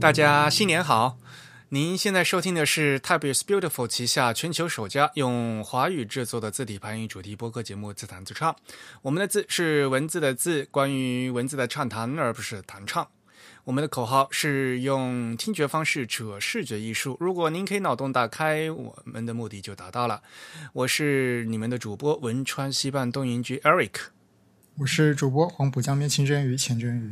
大家新年好，您现在收听的是 Type is Beautiful 旗下全球首家用华语制作的字体盘语主题播客节目自弹自唱。我们的字是文字的字，关于文字的畅谈而不是弹唱。我们的口号是用听觉方式扯视觉艺术，如果您可以脑洞打开，我们的目的就达到了。我是你们的主播文川西半东营局 Eric， 我是主播黄浦江边清蒸鱼钱蒸鱼。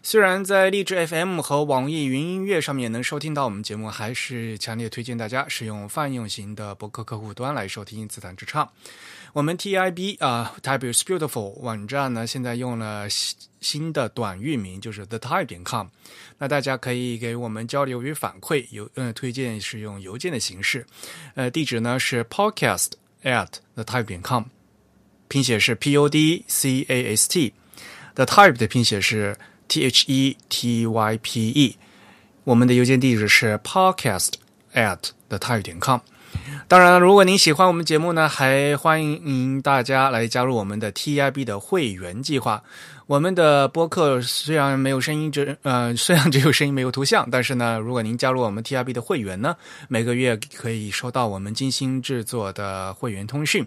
虽然在荔枝 FM 和网易云音乐上面也能收听到我们节目，还是强烈推荐大家使用泛用型的博客客户端来收听自弹自唱。我们 Type is Beautiful 网站呢，现在用了新的短域名，就是 thetype.com， 那大家可以给我们交流与反馈，推荐是用邮件的形式，地址呢是 podcast@thetype.com， 拼写是 PODCAST， The Type 的拼写是THETYPE， 我们的邮件地址是 podcast@thetype.com。 当然如果您喜欢我们节目呢，还欢迎大家来加入我们的 TIB 的会员计划。我们的播客虽然只有声音没有图像，但是呢，如果您加入我们 TIB 的会员呢，每个月可以收到我们精心制作的会员通讯。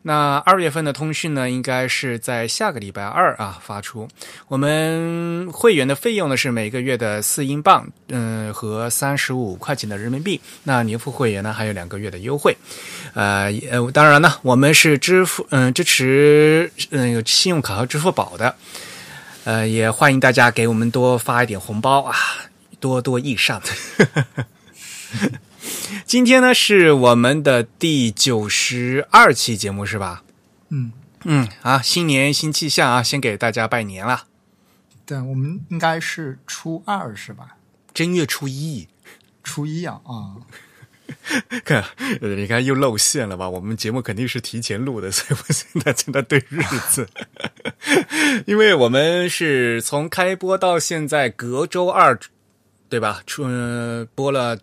那2月份的通讯呢，应该是在下个礼拜二发出。我们会员的费用呢是每个月的4英镑，和35块钱的人民币。那年付会员呢还有2个月的优惠。当然呢，我们是支持信用卡和支付宝的。也欢迎大家给我们多发一点红包多多益善。今天呢是我们的第92期节目是吧？新年新气象先给大家拜年了。对，我们应该是初二是吧？正月初1。初1啊。看，你看又露馅了吧？我们节目肯定是提前录的，所以我现在对日子，因为我们是从开播到现在隔周2。对吧？播了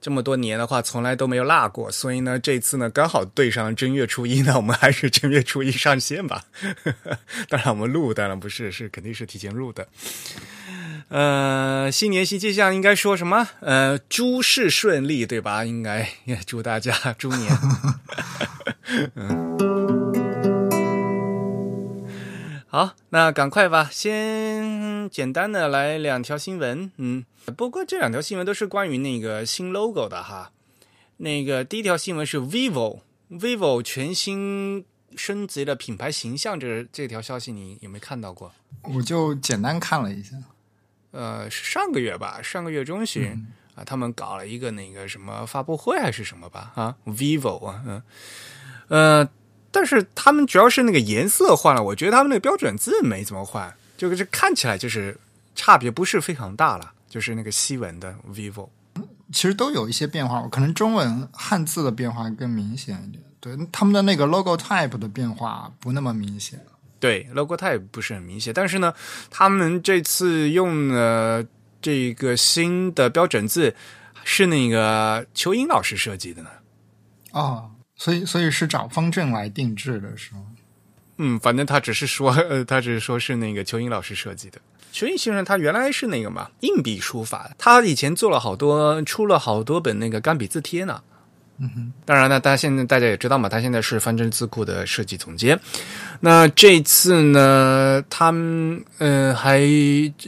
这么多年的话，从来都没有落过，所以呢，这次呢刚好对上正月初1呢，我们还是正月初1上线吧。当然，我们录当然不是，肯定是提前录的。新年新气象，应该说什么？诸事顺利，对吧？应该也祝大家猪年。好，那赶快吧，先简单的来2条新闻。不过这2条新闻都是关于那个新 logo 的哈。那个第一条新闻是 Vivo 全新升级的品牌形象，这条消息你有没有看到过？我就简单看了一下。上个月中旬。他们搞了一个那个什么发布会还是什么吧Vivo 但是他们主要是那个颜色换了，我觉得他们那个标准字没怎么换，就是看起来就是差别不是非常大了，就是那个西文的 Vivo。其实都有一些变化，可能中文汉字的变化更明显一点。对，他们的那个 logo type 的变化不那么明显。对， logo type 不是很明显，但是呢，他们这次用了这个新的标准字是那个裘英老师设计的呢。哦。所以是找方正来定制的时候，反正他只是说是那个裘英老师设计的。裘英先生他原来是那个嘛硬笔书法，他以前出了好多本那个钢笔字帖呢。当然呢，他现在大家也知道嘛，他现在是方正字库的设计总监。那这次呢，他们还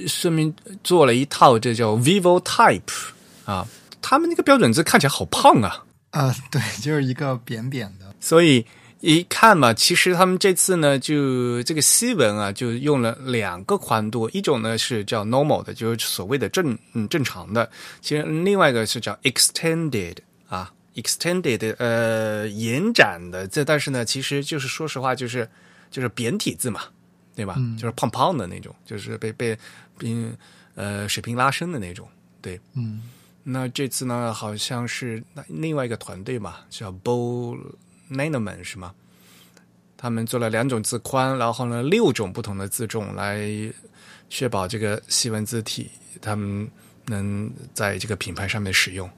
顺便做了一套，这叫 Vivo Type 啊。他们那个标准字看起来好胖啊。对，就是一个扁扁的，所以一看嘛，其实他们这次呢，就这个西文就用了2个宽度，一种呢是叫 normal 的，就是所谓的正常的，其实另外一个是叫 extended 延展的，这但是呢，其实就是说实话，就是扁体字嘛，对吧？就是胖胖的那种，就是被水平拉伸的那种，对，那这次呢，好像是另外一个团队嘛，叫 Bo Naneman 是吗？他们做了2种字宽，然后呢6种不同的字重，来确保这个西文字体他们能在这个品牌上面使用。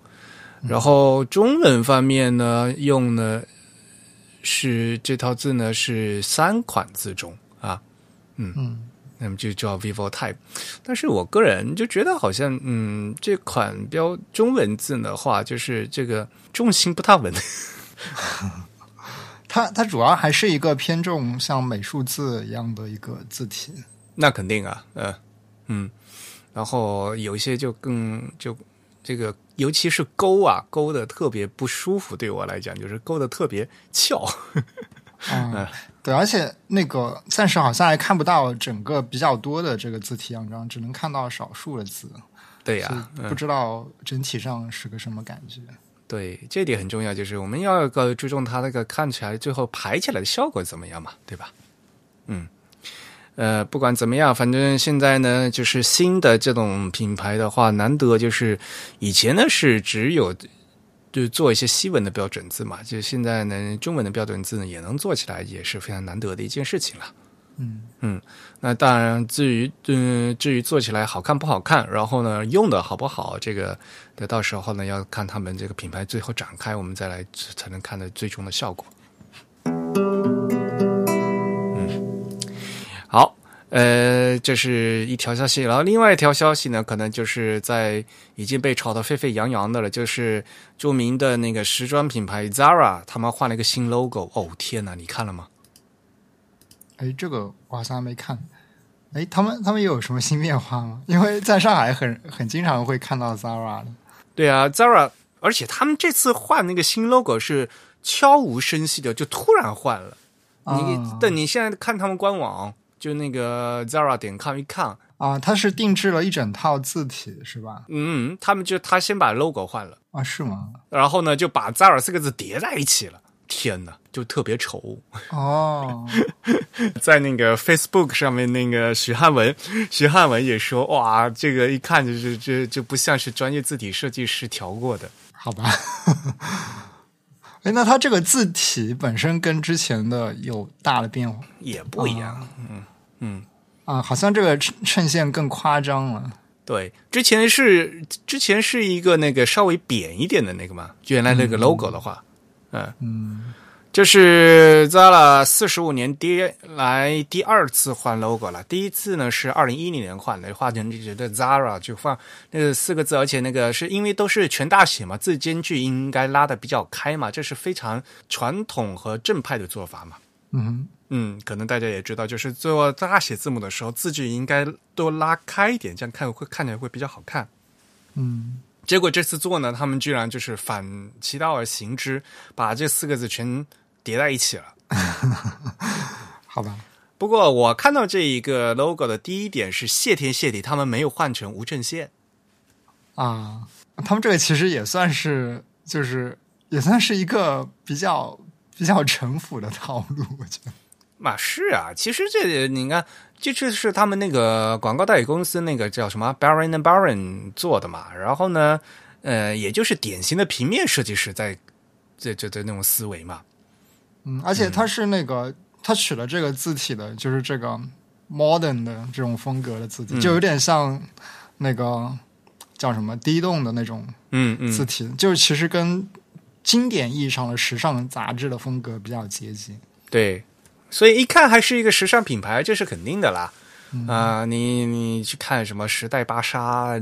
然后中文方面呢，用呢是这套字呢是3款字重。那么就叫 Vivo Type。但是我个人就觉得好像这款标中文字的话，就是这个重心不大稳。它主要还是一个偏重像美术字一样的一个字体。那肯定啊，然后有一些就更就这个，尤其是勾啊，勾的特别不舒服。对我来讲，就是勾的特别翘。对，而且那个暂时好像还看不到整个比较多的这个字体样章，只能看到少数的字。对呀，不知道整体上是个什么感觉。对，这点很重要，就是我们要注重它那个看起来最后排起来的效果怎么样嘛，对吧？不管怎么样，反正现在呢，就是新的这种品牌的话，难得就是以前呢是只有就做一些西文的标准字嘛，就现在呢中文的标准字呢也能做起来，也是非常难得的一件事情了。那当然，至于做起来好看不好看，然后呢用的好不好，这个到时候呢要看他们这个品牌最后展开，我们再来才能看到最终的效果。好，这是一条消息，然后另外一条消息呢，可能就是在已经被炒得沸沸扬扬的了，就是著名的那个时装品牌 Zara， 他们换了一个新 logo。哦天哪，你看了吗？这个我好像还没看。他们有什么新变化吗？因为在上海很经常会看到 Zara 的。对啊 ，Zara， 而且他们这次换那个新 logo 是悄无声息的，就突然换了。但你现在看他们官网，就那个 Zara.com 一看啊，他是定制了一整套字体是吧？他先把 logo 换了啊，是吗？然后呢，就把 Zara 四个字叠在一起了。天哪，就特别丑哦！在那个 Facebook 上面，那个徐汉文也说，哇，这个一看就是这不像是专业字体设计师调过的，好吧？那它这个字体本身跟之前的有大的变化，也不一样，好像这个衬线更夸张了。对，之前是一个那个稍微扁一点的那个嘛，原来那个 logo 的话。这是Zara 45年来第二次换 logo 了。第一次呢是2010年换的，换成就觉得 Zara 就放那四个字，而且那个是因为都是全大写嘛，字间距应该拉的比较开嘛，这是非常传统和正派的做法嘛。可能大家也知道，就是做大写字母的时候，字距应该多拉开一点，这样看起来会比较好看。结果这次做呢，他们居然就是反其道而行之，把这四个字全叠在一起了。好吧。不过我看到这一个 logo 的第一点是谢天谢地，他们没有换成无衬线。他们这个其实也算是一个比较城府的套路，我觉得。是啊，其实这你看，这就是他们那个广告代理公司那个叫什么 Baron and Baron 做的嘛。然后呢，也就是典型的平面设计师在这那种思维嘛。而且他是那个他取了这个字体的，就是这个 modern 的这种风格的字体，就有点像那个叫什么Didot的那种字体，就是其实跟经典意义上的时尚杂志的风格比较接近。对。所以一看还是一个时尚品牌，这是肯定的啦。你去看什么《时代芭莎》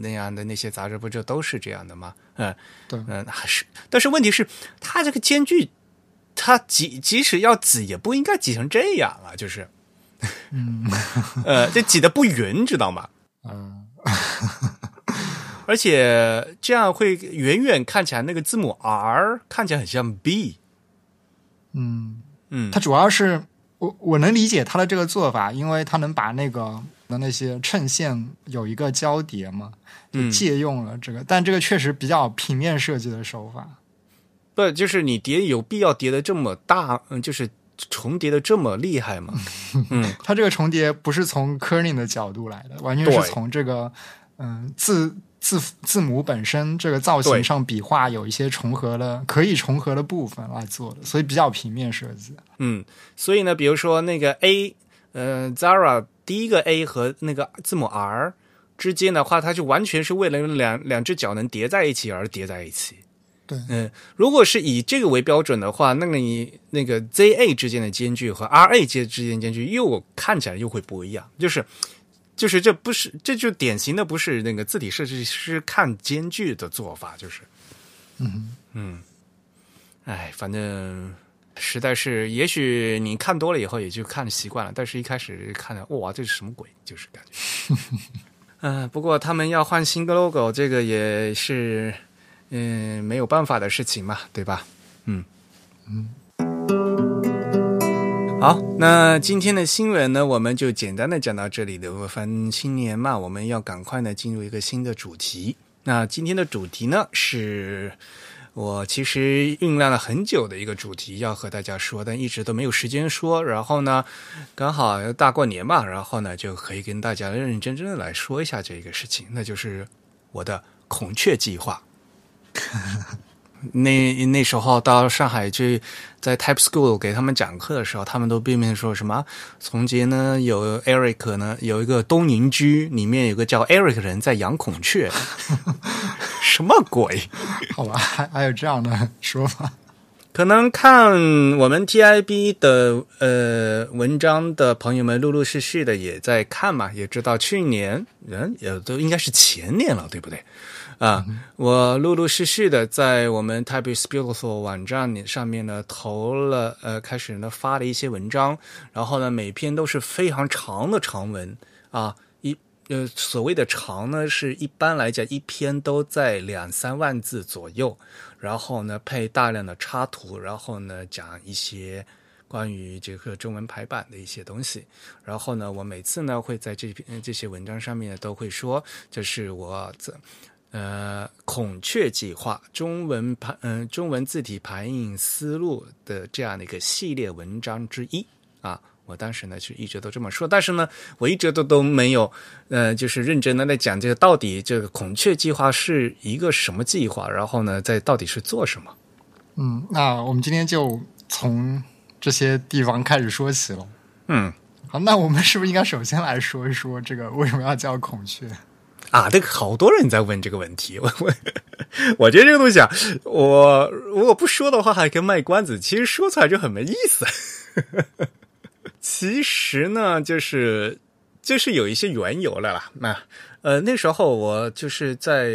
那样的那些杂志，不就都是这样的吗？但是问题是，它这个间距，它即使要挤，也不应该挤成这样啊，就是，这挤得不匀，知道吗？而且这样会远远看起来那个字母 R 看起来很像 B。它主要是我能理解它的这个做法，因为它能把那个的那些衬线有一个交叠嘛，就借用了这个，但这个确实比较平面设计的手法。对，就是你叠有必要叠的这么大，就是重叠的这么厉害吗？它这个重叠不是从 kerning 的角度来的，完全是从这个字母本身这个造型上笔画有一些可以重合的部分来做的，所以比较平面设计。所以呢，比如说那个 A，Zara 第一个 A 和那个字母 R 之间的话，它就完全是为了两只脚能叠在一起而叠在一起。对，嗯，如果是以这个为标准的话，那你那个 ZA 之间的间距和 RA 之间的间距又看起来又会不一样，就是这不是，这就典型的不是那个字体设计师看间距的做法，就是，嗯嗯，哎，反正实在是，也许你看多了以后也就看习惯了，但是一开始看的哇，这是什么鬼，就是感觉。不过他们要换新的 logo， 这个也是，没有办法的事情嘛，对吧？嗯嗯。好，那今天的新闻呢，我们就简单的讲到这里了。反正新年嘛，我们要赶快呢进入一个新的主题。那今天的主题呢，是我其实酝酿了很久的一个主题要和大家说，但一直都没有时间说。然后呢，刚好大过年嘛，然后呢就可以跟大家认认真真的来说一下这个事情，那就是我的孔雀计划。那时候到上海去，在 Type School 给他们讲课的时候，他们都辩辩说什么从前呢有 Eric 呢有一个东宁居里面有个叫 Eric 人在养孔雀。什么鬼？好吧，还有这样的说法。可能看我们 TIB 的文章的朋友们陆陆续续的也在看嘛，也知道去年也都应该是前年了，对不对啊，我陆陆续续的在我们 Type is Beautiful 网站上面呢投了开始呢发了一些文章，然后呢每篇都是非常长的长文啊，所谓的长呢是一般来讲一篇都在2-3万字左右，然后呢配大量的插图，然后呢讲一些关于这个中文排版的一些东西，然后呢我每次呢会在这些文章上面都会说，这是我孔雀计划中文字体排印思路的这样的一个系列文章之一啊，我当时呢就一直都这么说，但是呢我一直都没有就是认真的在讲这个到底这个孔雀计划是一个什么计划，然后呢在到底是做什么。嗯，那我们今天就从这些地方开始说起了。嗯，好，那我们是不是应该首先来说一说这个为什么要叫孔雀？啊，这个好多人在问这个问题，我觉得这个东西啊，我如果不说的话还可以卖关子，其实说出来就很没意思。其实呢，就是有一些缘由了啦。那那时候我就是在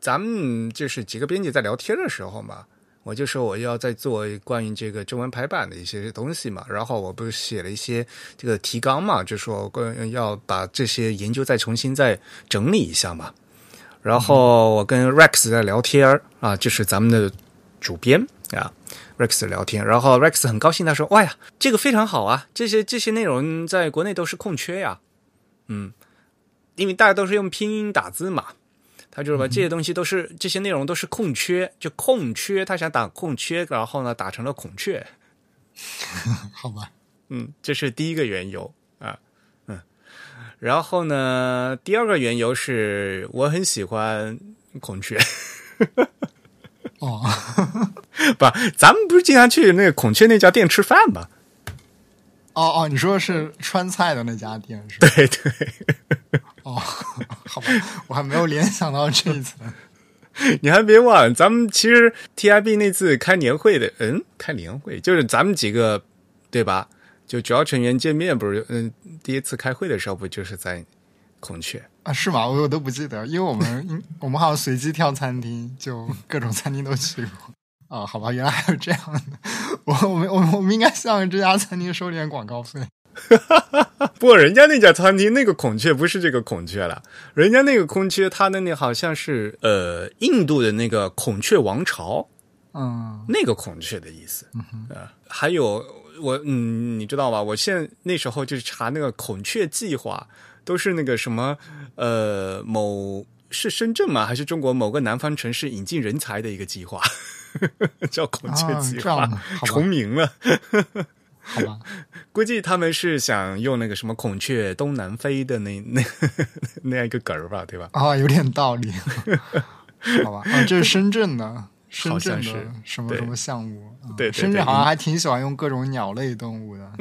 咱们就是几个编辑在聊天的时候嘛，我就说我要在做关于这个中文排版的一些东西嘛，然后我不是写了一些这个提纲嘛，就说要把这些研究再重新再整理一下嘛。然后我跟 Rex 在聊天啊，就是咱们的主编啊 ，Rex 聊天，然后 Rex 很高兴，他说：“哇呀，这个非常好啊，这些内容在国内都是空缺呀，嗯，因为大家都是用拼音打字嘛。”他就是把这些东西都是这些内容都是空缺，就空缺，他想打空缺，然后呢打成了孔雀。好吧，嗯，这是第一个缘由啊，嗯，然后呢，第二个缘由是我很喜欢孔雀。哦，不，咱们不是经常去那个孔雀那家店吃饭吗？哦哦，你说是川菜的那家店是吧？对对。哦，好吧，我还没有联想到这一层。你还别忘了，咱们其实 TIB 那次开年会的，开年会就是咱们几个对吧？就主要成员见面不是，第一次开会的时候不就是在孔雀啊？是吗？我都不记得，因为我们好像随机挑餐厅，就各种餐厅都去过。啊、哦，好吧，原来还有这样的，我们应该向这家餐厅收点广告费。不过人家那家餐厅那个孔雀不是这个孔雀了，人家那个孔雀它的那好像是印度的那个孔雀王朝，嗯，那个孔雀的意思。还有你知道吧？我那时候就是查那个孔雀计划，都是那个什么某。是深圳吗？还是中国某个南方城市引进人才的一个计划，叫孔雀计划，啊、重名了。好吧，估计他们是想用那个什么孔雀东南飞的那样一个梗儿吧，对吧？啊、哦，有点道理。好吧，啊，这是深圳的什么什么项目？对，深圳好像还挺喜欢用各种鸟类动物的。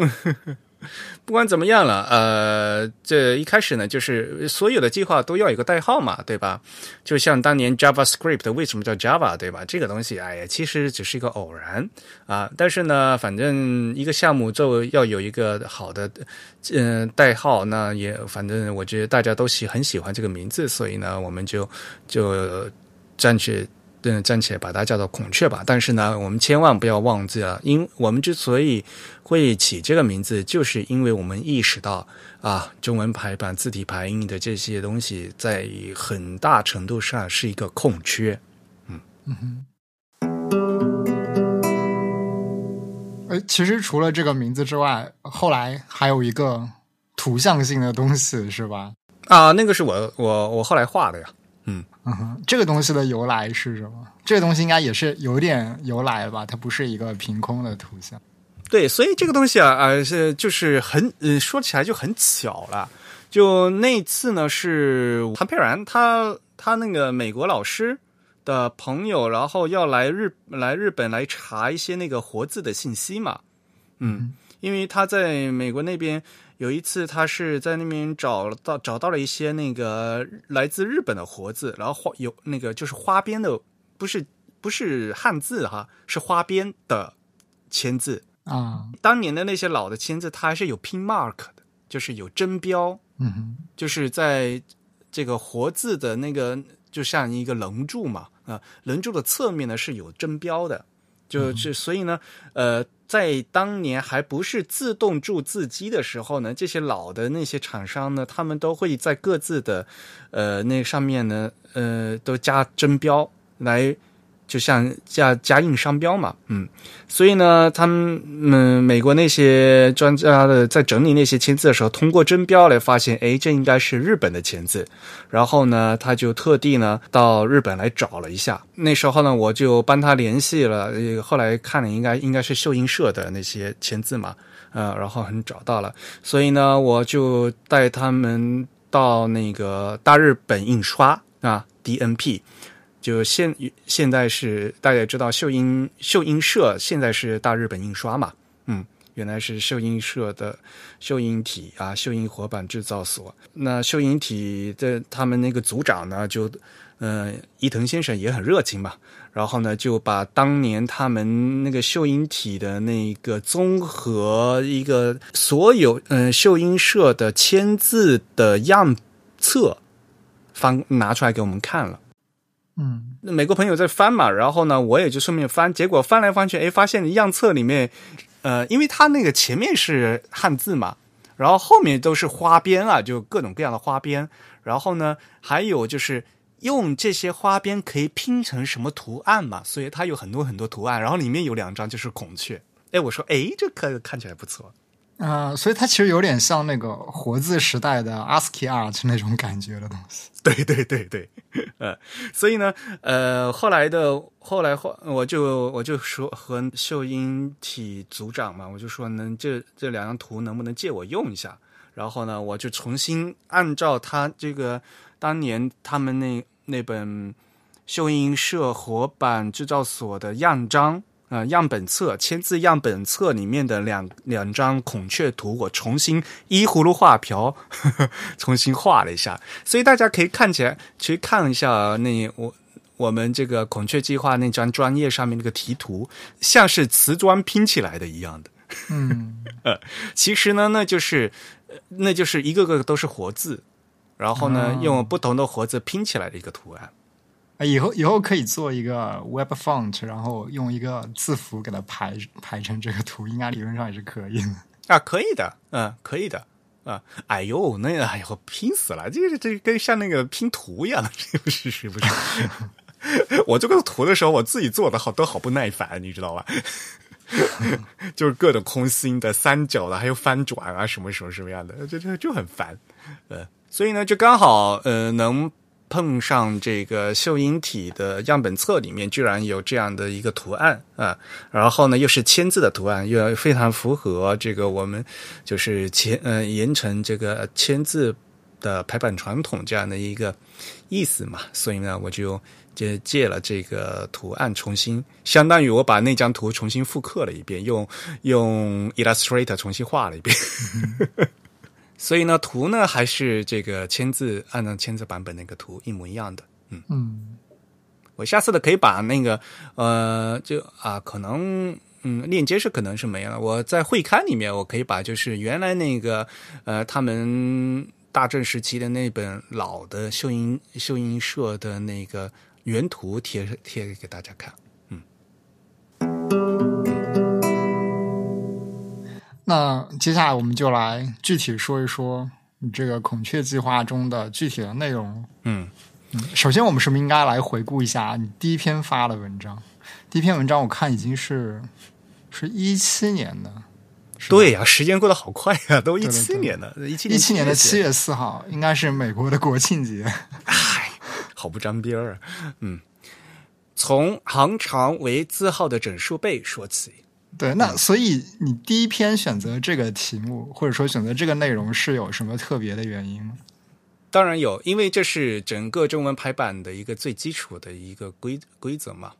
不管怎么样了，这一开始呢，就是所有的计划都要有个代号嘛，对吧？就像当年 JavaScript 为什么叫 Java， 对吧？这个东西，哎呀，其实只是一个偶然啊。但是呢，反正一个项目就要有一个好的代号，那也反正我觉得大家都很喜欢这个名字，所以呢，我们就暂且把它叫做孔雀吧。但是呢，我们千万不要忘记了，我们之所以会起这个名字，就是因为我们意识到啊，中文排版、字体排印的这些东西，在很大程度上是一个空缺。其实除了这个名字之外，后来还有一个图像性的东西，是吧？啊，那个是我后来画的呀。这个东西的由来是什么？这个东西应该也是有点由来吧，它不是一个凭空的图像。对，所以这个东西就是很说起来就很巧了。就那次呢，是谭佩然他那个美国老师的朋友，然后要来日本来查一些那个活字的信息嘛。因为他在美国那边。有一次，他是在那边找到了一些那个来自日本的活字，然后有那个就是花边的，不是汉字哈，是花边的签字啊。当年的那些老的签字，它还是有 pin mark 的，就是有针标，就是在这个活字的那个就像一个棱柱嘛啊，棱柱的侧面呢是有针标的，就所以呢，在当年还不是自动注字机的时候呢，这些老的那些厂商呢，他们都会在各自的那上面呢都加针标来，就像加印商标嘛，所以呢，他们美国那些专家的在整理那些签字的时候，通过针标来发现，哎，这应该是日本的签字，然后呢，他就特地呢到日本来找了一下。那时候呢，我就帮他联系了，后来看了应该是秀英社的那些签字嘛，然后找到了，所以呢，我就带他们到那个大日本印刷啊 DNP。就现在是大家也知道秀英社现在是大日本印刷嘛，原来是秀英社的秀英体啊，秀英活版制造所。那秀英体的他们那个组长呢，就伊藤先生也很热情嘛，然后呢就把当年他们那个秀英体的那个综合一个所有秀英社的签字的样册拿出来给我们看了。美国朋友在翻嘛，然后呢，我也就顺便翻，结果翻来翻去，哎，发现样册里面，因为它那个前面是汉字嘛，然后后面都是花边啊，就各种各样的花边，然后呢，还有就是用这些花边可以拼成什么图案嘛，所以它有很多很多图案，然后里面有2张就是孔雀，哎，我说，哎，这看起来不错。所以它其实有点像那个活字时代的 ASCII art 那种感觉的东西。对，所以呢，后来我就说和秀英体组长嘛，我就说这2张图能不能借我用一下？然后呢，我就重新按照他这个当年他们那本秀英社活版制造所的样章。样本册签字样本册里面的两张孔雀图，我重新依葫芦画瓢重新画了一下，所以大家可以看起来去看一下那我们这个孔雀计划那张专页上面那个题图，像是瓷砖拼起来的一样的。其实呢，那就是一个个都是活字，然后呢，用不同的活字拼起来的一个图案。以后可以做一个 web font， 然后用一个字符给它排成这个图，应该理论上也是可以的啊，可以的，可以的啊。哎呦，拼死了，这跟像那个拼图一样的，是不是？我这个图的时候，我自己做的都好不耐烦，你知道吧？就是各种空心的、三角的，还有翻转啊，什么样的，就很烦。所以呢，就刚好能。碰上这个秀英体的样本册里面居然有这样的一个图案啊，然后呢又是签字的图案，又非常符合这个我们就是严惩这个签字的排版传统这样的一个意思嘛，所以呢我就借了这个图案重新，相当于我把那张图重新复刻了一遍，用 Illustrator 重新画了一遍。所以呢图呢还是这个签字，按照签字版本那个图一模一样的。嗯，我下次的可以把那个就啊可能。链接是可能是没了。我在会刊里面，我可以把就是原来那个他们大正时期的那本老的秀英社的那个原图贴给大家看。那接下来我们就来具体说一说你这个孔雀计划中的具体的内容。首先我们是不是应该来回顾一下你第一篇发的文章？第一篇文章我看已经是2017年的，对呀，时间过得好快呀，都2017年了，2017年的7月4号，应该是美国的国庆节，唉，好不沾边儿啊。从行长为字号的整数倍说起，对，那所以你第一篇选择这个题目或者说选择这个内容是有什么特别的原因吗？当然有，因为这是整个中文排版的一个最基础的一个规则嘛。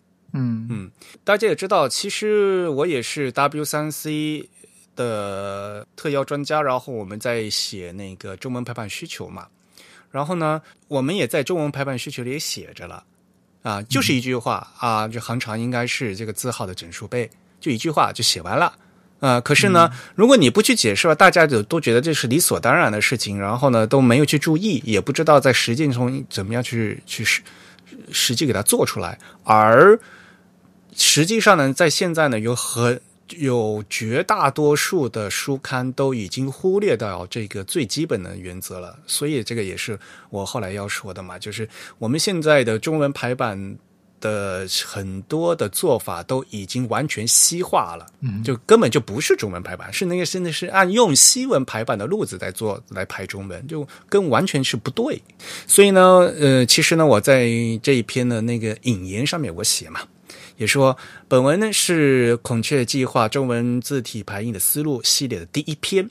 大家也知道，其实我也是 W3C 的特邀专家，然后我们在写那个中文排版需求嘛。然后呢，我们也在中文排版需求里也写着了啊，就是一句话啊，就行长应该是这个字号的整数倍，就一句话就写完了。可是呢，如果你不去解释了，大家就都觉得这是理所当然的事情，然后呢都没有去注意，也不知道在实践中怎么样去实际给它做出来。而实际上呢，在现在呢，有绝大多数的书刊都已经忽略到这个最基本的原则了，所以这个也是我后来要说的嘛，就是我们现在的中文排版的很多的做法都已经完全西化了，就根本就不是中文排版，是那个真的是按用西文排版的路子在做来排中文，就跟完全是不对。所以呢，其实呢，我在这一篇的那个引言上面我写嘛，也说本文呢是孔雀计划中文字体排印的思路系列的第一篇，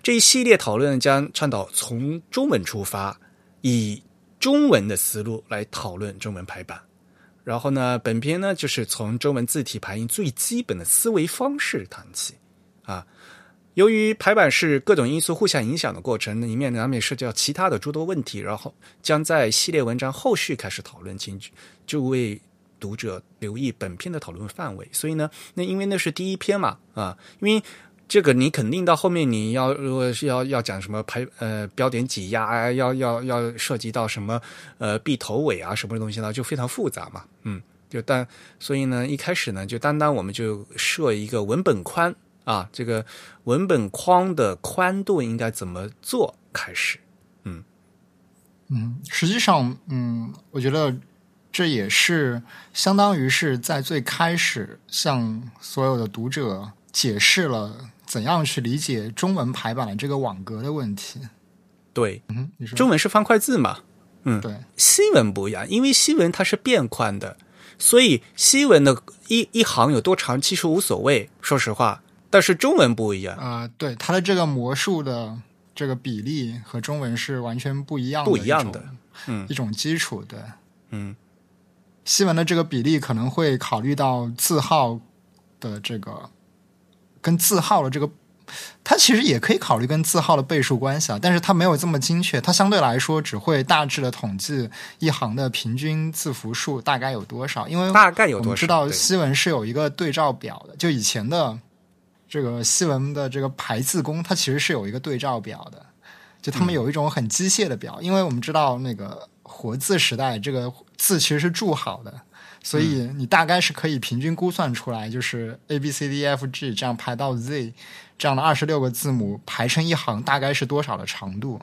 这一系列讨论将倡导从中文出发，以中文的思路来讨论中文排版。然后呢，本篇呢就是从中文字体排印最基本的思维方式谈起啊。由于排版是各种因素互相影响的过程，里面难免涉及到其他的诸多问题，然后将在系列文章后续开始讨论，请诸位读者留意本篇的讨论范围。所以呢，那因为那是第一篇嘛啊，因为这个你肯定到后面你要如果是要讲什么标点挤压，要涉及到什么B头尾啊什么东西呢，就非常复杂嘛。就所以呢一开始呢就单单我们就设一个文本框啊，这个文本框的宽度应该怎么做开始。实际上我觉得这也是相当于是在最开始向所有的读者解释了怎样去理解中文排版的这个网格的问题。对，中文是方块字嘛，对，西文不一样，因为西文它是变宽的，所以西文的一行有多长其实无所谓，说实话，但是中文不一样啊，对，它的这个模数的这个比例和中文是完全不一样的，一种基础的，西文的这个比例可能会考虑到字号的这个。跟字号的这个它其实也可以考虑跟字号的倍数关系啊，但是它没有这么精确，它相对来说只会大致的统计一行的平均字符数大概有多少，因为我们知道西文是有一个对照表的，就以前的这个西文的这个排字功它其实是有一个对照表的，就他们有一种很机械的表，因为我们知道那个活字时代这个字其实是注好的，所以你大概是可以平均估算出来，就是 ABCDFG 这样排到 Z 这样的26个字母排成一行大概是多少的长度，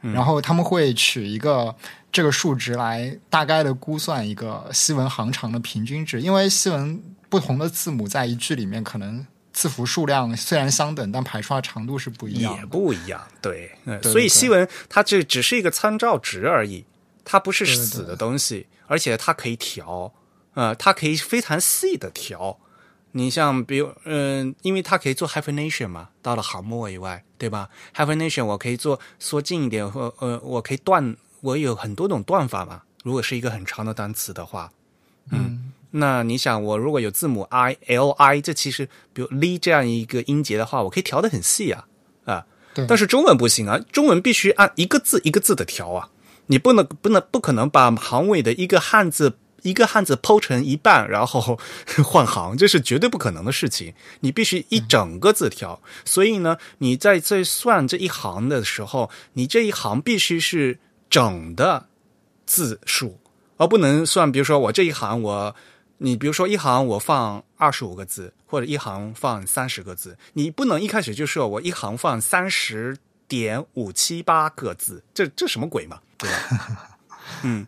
然后他们会取一个这个数值来大概的估算一个西文行长的平均值，因为西文不同的字母在一句里面可能字符数量虽然相等，但排出来长度是不一样的，也不一样， 对， 对，所以西文它这只是一个参照值而已，它不是死的东西，对对对，而且它可以调它可以非常细的调，你像比如因为它可以做 hyphenation 嘛，到了行末以外，对吧？ hyphenation 我可以做缩进一点，我可以断，我有很多种断法嘛。如果是一个很长的单词的话，那你想我如果有字母 i l i， 这其实比如 li 这样一个音节的话，我可以调得很细啊啊。但是中文不行啊，中文必须按一个字一个字的调啊，你不可能把行尾的一个汉字剖成一半然后换行，这是绝对不可能的事情，你必须一整个字条。所以呢，你在这算这一行的时候，你这一行必须是整的字数，而不能算比如说我这一行你比如说一行我放25个字或者一行放30个字，你不能一开始就说我一行放 30.578 个字，这什么鬼嘛，对吧？嗯，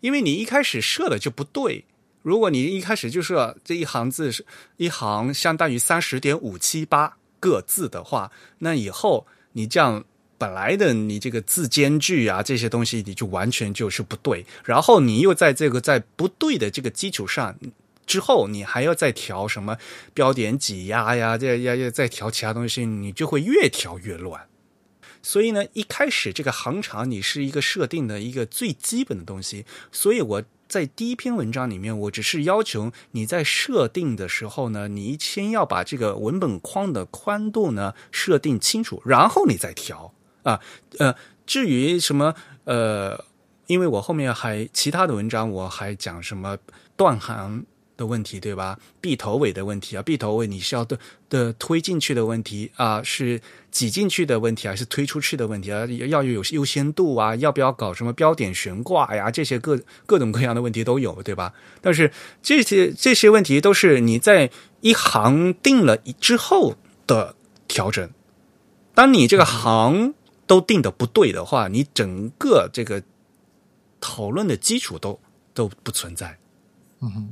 因为你一开始设的就不对，如果你一开始就设这一行字是一行相当于 30.578 个字的话，那以后你这样本来的你这个字间距啊这些东西你就完全就是不对，然后你又在这个在不对的这个基础上之后，你还要再调什么标点挤压呀，再调其他东西，你就会越调越乱。所以呢，一开始这个行长你是一个设定的一个最基本的东西，所以我在第一篇文章里面，我只是要求你在设定的时候呢，你先要把这个文本框的宽度呢设定清楚，然后你再调啊。至于什么因为我后面还其他的文章我还讲什么断行的问题，对吧？B头尾的问题啊，B头尾你是要的推进去的问题啊，是挤进去的问题啊，是推出去的问题啊，要有优先度啊，要不要搞什么标点悬挂呀，这些各种各样的问题都有，对吧？但是这些问题都是你在一行定了之后的调整。当你这个行都定的不对的话，你整个这个讨论的基础都不存在。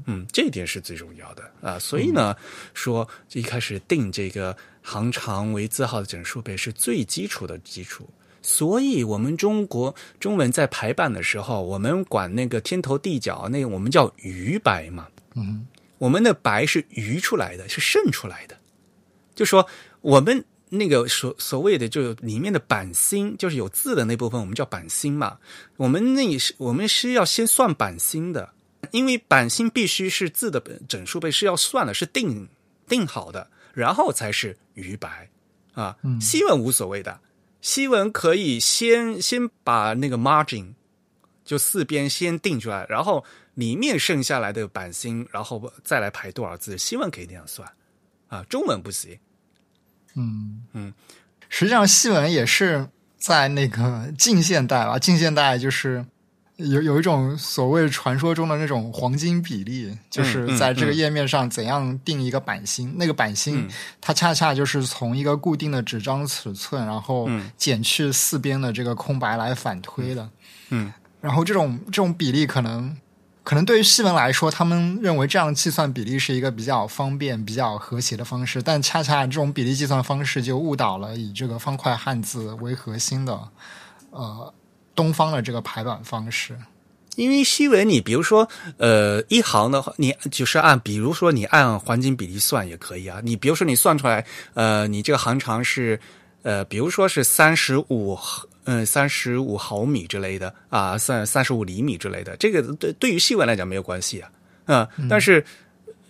嗯，这一点是最重要的啊，所以呢，说一开始定这个行长为字号的整数倍是最基础的基础。所以我们中文在排版的时候，我们管那个天头地角，那个我们叫余白嘛。嗯，我们的白是余出来的，是渗出来的。就说我们那个所谓的就里面的版心，就是有字的那部分，我们叫版心嘛。我们是要先算版心的。因为版心必须是字的整数倍，是要算的，是定好的，然后才是余白啊。西文无所谓的，西文可以先把那个 margin 就四边先定出来，然后里面剩下来的版心，然后再来排多少字，西文可以那样算啊。中文不行。实际上西文也是在那个近现代吧，近现代就是。有一种所谓传说中的那种黄金比例，就是在这个页面上怎样定一个版心，那个版心它恰恰就是从一个固定的纸张尺寸，然后减去四边的这个空白来反推的。然后这种比例可能对于西文来说，他们认为这样计算比例是一个比较方便、比较和谐的方式，但恰恰这种比例计算方式就误导了以这个方块汉字为核心的东方的这个排版方式。因为西文你比如说一行的话，你就是比如说你按黄金比例算也可以啊。你比如说你算出来你这个行长是比如说是35毫米之类的啊，35厘米之类的。这个对于西文来讲没有关系啊。但是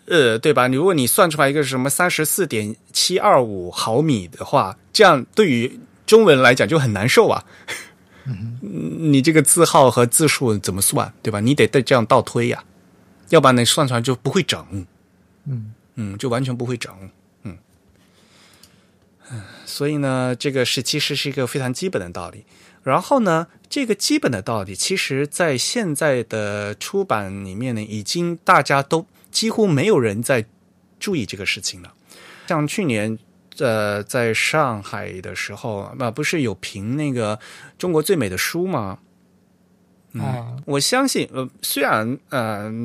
对吧，如果你算出来一个什么 34.725 毫米的话，这样对于中文来讲就很难受啊。你这个字号和字数怎么算，对吧？你得这样倒推呀，要不然你算出来就不会整。就完全不会整。所以呢，这个其实是一个非常基本的道理。然后呢，这个基本的道理，其实在现在的出版里面呢，已经大家都几乎没有人在注意这个事情了。像去年。在上海的时候，不是有评那个中国最美的书吗？我相信，虽然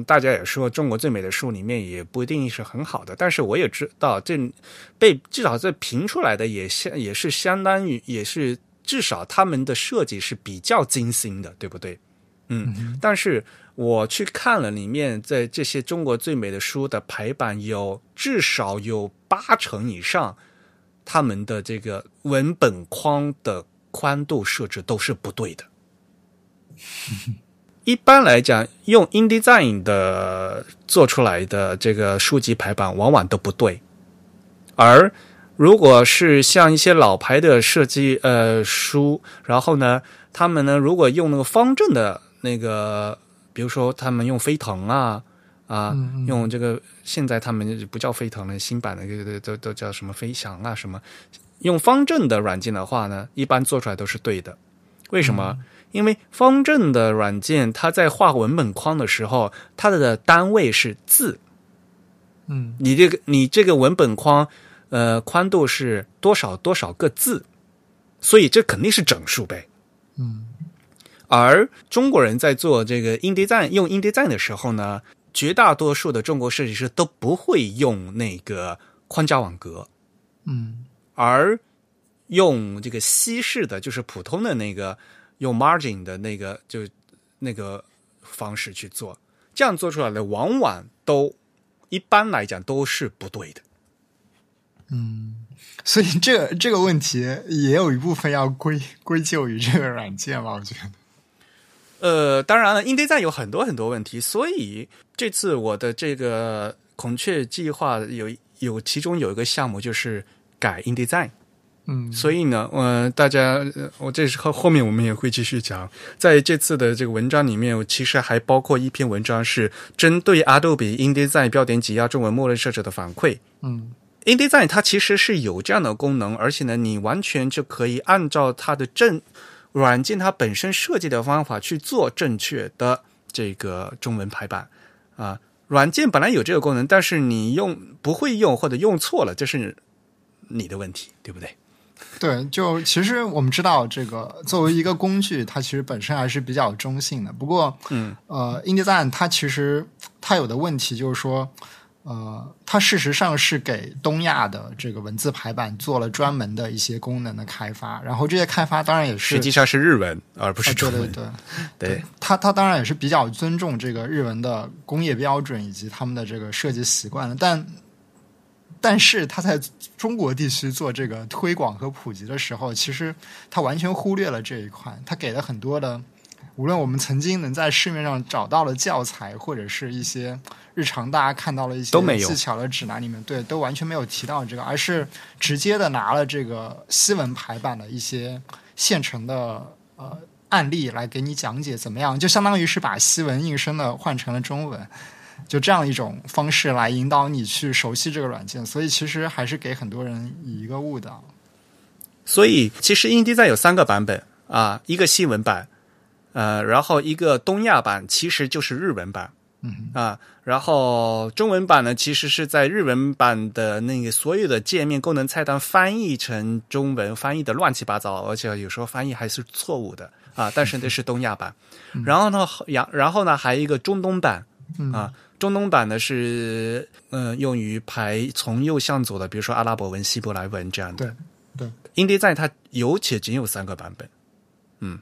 大家也说中国最美的书里面也不一定是很好的，但是我也知道，这被至少这评出来的也是相当于也是至少他们的设计是比较精心的，对不对？嗯，但是我去看了里面在这些中国最美的书的排版有至少有80%以上，他们的这个文本框的宽度设置都是不对的。一般来讲，用 InDesign 的做出来的这个书籍排版往往都不对，而如果是像一些老牌的设计书，然后呢，他们呢如果用那个方正的那个，比如说他们用飞腾用这个现在他们不叫飞腾了，新版的都叫什么飞翔啊什么，用方正的软件的话呢，一般做出来都是对的。为什么？因为方正的软件它在画文本框的时候，它的单位是字。嗯，你这个文本框宽度是多少多少个字，所以这肯定是整数呗。嗯，而中国人在做这个 InDesign 用 InDesign 的时候呢，绝大多数的中国设计师都不会用那个框架网格，嗯，而用这个西式的就是普通的那个用 margin 的那个就那个方式去做，这样做出来的往往都一般来讲都是不对的。嗯，所以这个问题也有一部分要归咎于这个软件吧，我觉得。当然了 ，InDesign 有很多很多问题，所以这次我的这个孔雀计划有其中有一个项目就是改 InDesign。嗯，所以呢，大家，我这是后面我们也会继续讲。在这次的这个文章里面，我其实还包括一篇文章是针对 Adobe InDesign 标点挤压中文默认设置的反馈。嗯。InDesign 它其实是有这样的功能，而且呢，你完全就可以按照它的软件它本身设计的方法去做正确的这个中文排版啊。软件本来有这个功能，但是你不会用或者用错了，这是你的问题，对不对？对，就其实我们知道这个作为一个工具，它其实本身还是比较中性的。不过，InDesign 它其实它有的问题就是说。它事实上是给东亚的这个文字排版做了专门的一些功能的开发，然后这些开发当然也是实际上是日文而不是中文。对，它当然也是比较尊重这个日文的工业标准以及他们的这个设计习惯的，但是它在中国地区做这个推广和普及的时候，其实它完全忽略了这一块，它给了很多的。无论我们曾经能在市面上找到的教材，或者是一些日常大家看到的一些技巧的指南里面，对，都完全没有提到这个，而是直接的拿了这个西文排版的一些现成的案例来给你讲解怎么样，就相当于是把西文硬生的换成了中文，就这样一种方式来引导你去熟悉这个软件，所以其实还是给很多人以一个误导。所以其实 InDesign 有3个版本啊，一个西文版。然后一个东亚版其实就是日文版，啊，然后中文版呢，其实是在日文版的那个所有的界面功能菜单翻译成中文，翻译的乱七八糟，而且有时候翻译还是错误的啊。但是那是东亚版，然后呢，还有一个中东版啊，中东版呢是用于排从右向左的，比如说阿拉伯文、希伯来文这样的。对，InDesign 它有且仅有3个版本，嗯。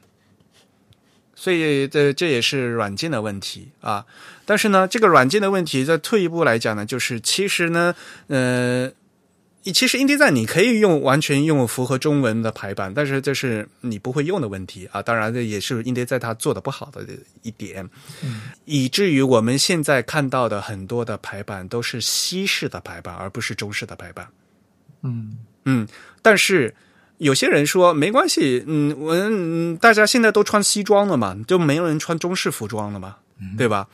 所以这也是软件的问题啊，但是呢，这个软件的问题再退一步来讲呢，就是其实呢，其实 InDesign 你可以完全用符合中文的排版，但是这是你不会用的问题啊。当然，这也是 InDesign 它做的不好的一点，以至于我们现在看到的很多的排版都是西式的排版，而不是中式的排版。但是。有些人说没关系，大家现在都穿西装了嘛，就没有人穿中式服装了嘛，对吧？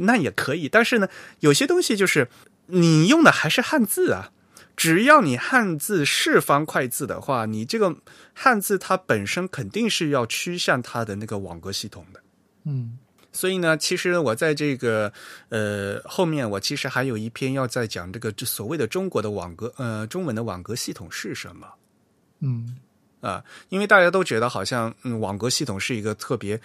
那也可以，但是呢，有些东西就是你用的还是汉字啊，只要你汉字是方块字的话，你这个汉字它本身肯定是要趋向它的那个网格系统的，所以呢，其实我在这个后面，我其实还有一篇要再讲这个所谓的中国的网格，中文的网格系统是什么。因为大家都觉得好像网格系统是一个特别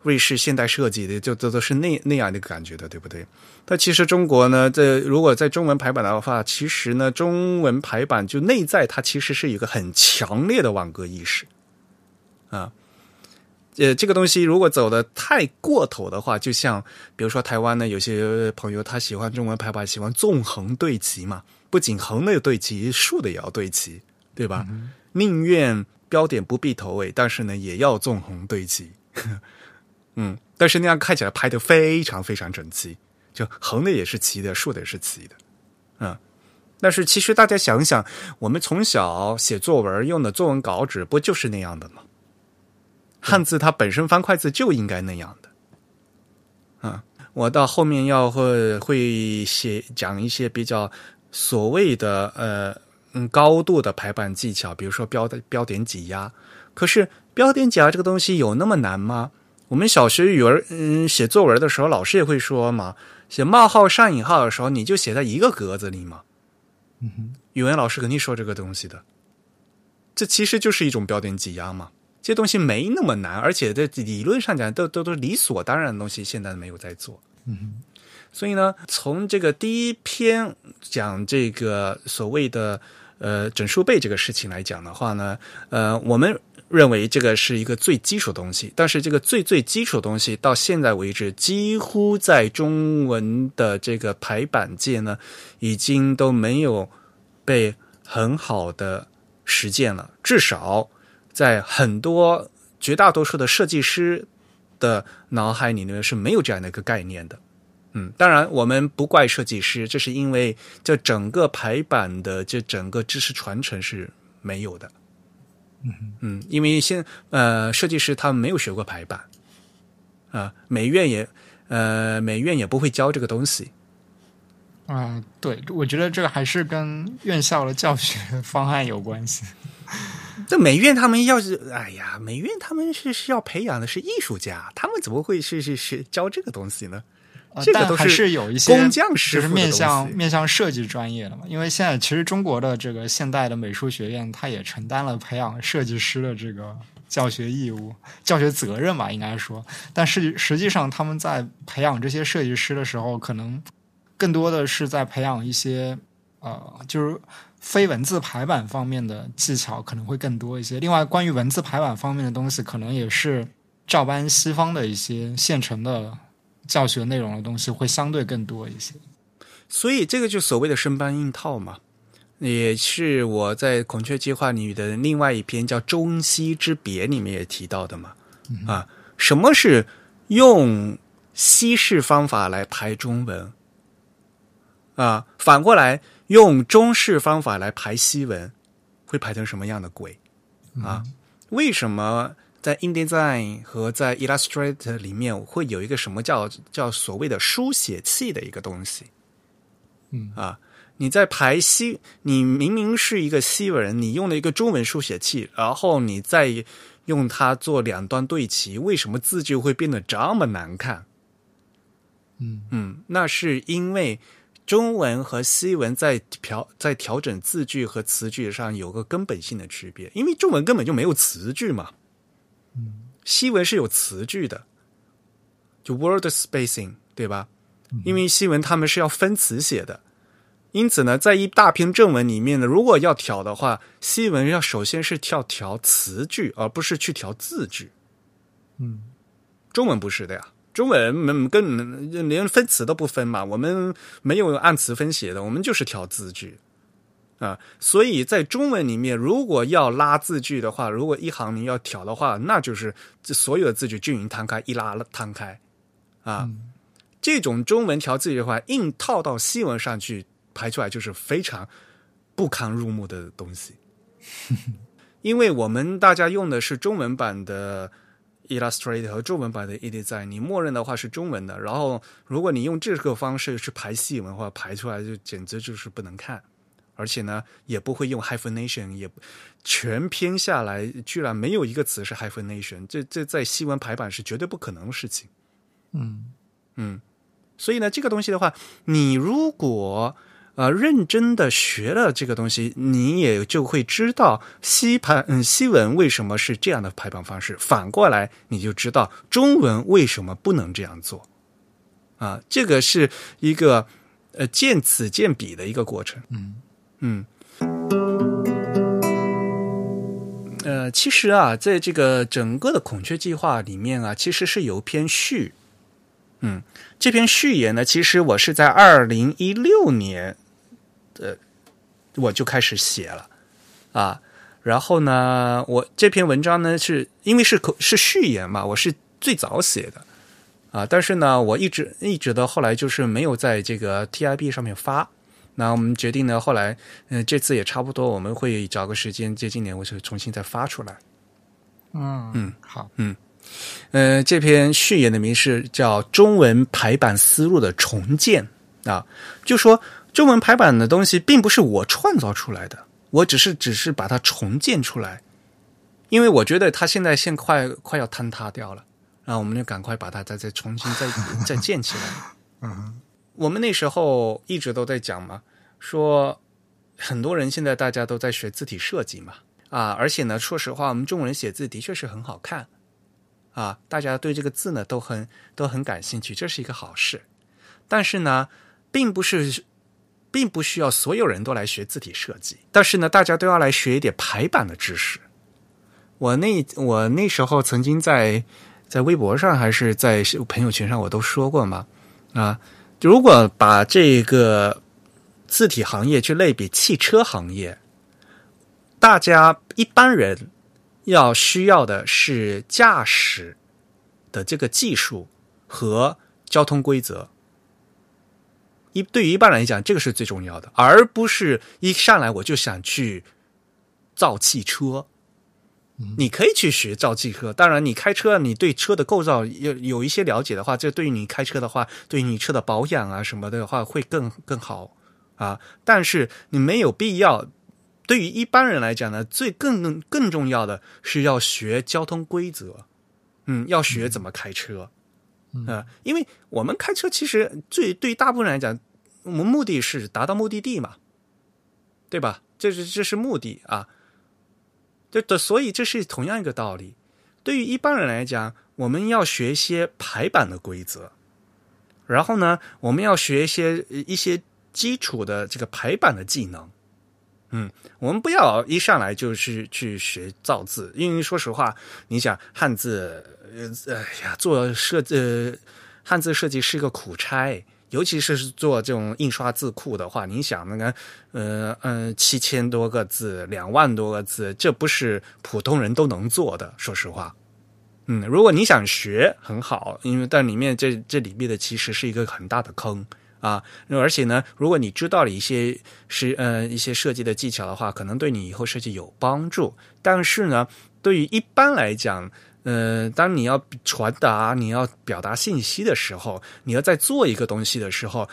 瑞士现代设计的，就都是那样的感觉的，对不对？但其实中国呢，如果在中文排版的话，其实呢，中文排版就内在它其实是一个很强烈的网格意识啊。这个东西如果走的太过头的话，就像比如说台湾呢，有些朋友他喜欢中文排版，喜欢纵横对齐嘛，不仅横的对齐，竖的也要对齐，对吧？嗯、宁愿标点不必头尾，但是呢也要纵横对齐。嗯，但是那样看起来拍得非常非常整齐，就横的也是齐的，竖的也是齐的，嗯。但是其实大家想一想，我们从小写作文用的作文稿纸不就是那样的吗？汉字它本身方块字就应该那样的。啊，我到后面要会讲一些比较所谓的高度的排版技巧，比如说标点挤压。可是标点挤压这个东西有那么难吗？我们小学语文写作文的时候，老师也会说嘛，写冒号上引号的时候，你就写在一个格子里嘛。语文老师肯定说这个东西的，这其实就是一种标点挤压嘛。这东西没那么难，而且在理论上讲都是理所当然的东西，现在没有在做。嗯，所以呢，从这个第一篇讲这个所谓的整数倍这个事情来讲的话呢，我们认为这个是一个最基础的东西，但是这个最基础的东西到现在为止，几乎在中文的这个排版界呢，已经都没有被很好的实践了，至少在很多绝大多数的设计师的脑海里面是没有这样的一个概念的。嗯，当然我们不怪设计师，这是因为这整个排版的这整个知识传承是没有的。嗯，因为设计师他们没有学过排版啊，美院也不会教这个东西。啊，对，我觉得这个还是跟院校的教学方案有关系。这美院他们要是，哎呀，美院他们是要培养的是艺术家，他们怎么会是教这个东西呢？这个都是但还是有一些工匠师傅的东西，就是面向设计专业的嘛。因为现在其实中国的这个现代的美术学院，它也承担了培养设计师的这个教学义务、教学责任吧，应该说。但是实际上，他们在培养这些设计师的时候，可能更多的是在培养一些就是非文字排版方面的技巧，可能会更多一些。另外，关于文字排版方面的东西，可能也是照搬西方的一些现成的教学内容的东西会相对更多一些，所以这个就所谓的生搬硬套嘛，也是我在孔雀计划里的另外一篇叫中西之别里面也提到的嘛。啊，什么是用西式方法来排中文啊？反过来用中式方法来排西文，会排成什么样的鬼啊？为什么在 InDesign 和在 Illustrator 里面会有一个什么叫所谓的书写器的一个东西？嗯啊，你在排西，你明明是一个西文，你用了一个中文书写器，然后你再用它做两端对齐，为什么字就会变得这么难看？嗯，那是因为中文和西文在调整字句和词句上有个根本性的区别，因为中文根本就没有词句嘛。西文是有词句的，就 word spacing， 对吧？因为西文他们是要分词写的，因此呢，在一大篇正文里面呢，如果要调的话，西文要首先是调词句，而不是去调字句。嗯，中文不是的呀，中文跟连分词都不分嘛，我们没有按词分写的，我们就是调字句。所以在中文里面，如果要拉字句的话，如果一行你要挑的话，那就是所有的字句均匀摊开，一拉摊开啊。这种中文调字句的话，硬套到西文上去排出来，就是非常不堪入目的东西。因为我们大家用的是中文版的 Illustrator 和中文版的 InDesign， 你默认的话是中文的，然后如果你用这个方式去排西文的话，排出来就简直就是不能看。而且呢，也不会用 hyphenation， 也全篇下来居然没有一个词是 hyphenation， 这在西文排版是绝对不可能的事情。嗯，所以呢，这个东西的话，你如果认真的学了这个东西，你也就会知道西文为什么是这样的排版方式，反过来你就知道中文为什么不能这样做啊。这个是一个见此见彼的一个过程。嗯。其实啊，在这个整个的孔雀计划里面啊，其实是有篇序。这篇序言呢，其实我是在2016年我就开始写了啊。然后呢，我这篇文章呢，是因为是序言嘛，我是最早写的啊。但是呢，我一直到后来就是没有在这个 TIB 上面发。那我们决定呢，后来这次也差不多，我们会找个时间，接近年我就重新再发出来。好，这篇序言的名是叫《中文排版思路的重建》啊，就说中文排版的东西并不是我创造出来的，我只是把它重建出来，因为我觉得它现在快要坍塌掉了，然后我们就赶快把它再重新再建起来。我们那时候一直都在讲嘛，说很多人现在大家都在学字体设计嘛，啊，而且呢，说实话，我们中国人写字的确是很好看啊，大家对这个字呢都很感兴趣，这是一个好事。但是呢，并不需要所有人都来学字体设计，但是呢，大家都要来学一点排版的知识。我那时候曾经在微博上还是在朋友圈上我都说过嘛，啊。如果把这个字体行业去类比汽车行业，大家一般人需要的是驾驶的这个技术和交通规则。对于一般人来讲，这个是最重要的，而不是一上来我就想去造汽车。你可以去学造汽车，当然你开车，你对车的构造有一些了解的话，这对于你开车的话，对于你车的保养啊什么的话会更好啊。但是你没有必要，对于一般人来讲呢，更重要的是要学交通规则，要学怎么开车因为我们开车其实对于大部分人来讲，我们目的是达到目的地嘛，对吧？这是目的啊。对，所以这是同样一个道理。对于一般人来讲，我们要学一些排版的规则，然后呢，我们要学一些基础的这个排版的技能。我们不要一上来就是去学造字，因为说实话，你想汉字，汉字设计是个苦差。尤其是做这种印刷字库的话，你想那个，7000多个字，2万多个字，这不是普通人都能做的。说实话，如果你想学很好，因为但里面这里面的其实是一个很大的坑啊。而且呢，如果你知道了一些设计的技巧的话，可能对你以后设计有帮助。但是呢，对于一般来讲，当你要传达、你要表达信息的时候，你要在做一个东西的时候，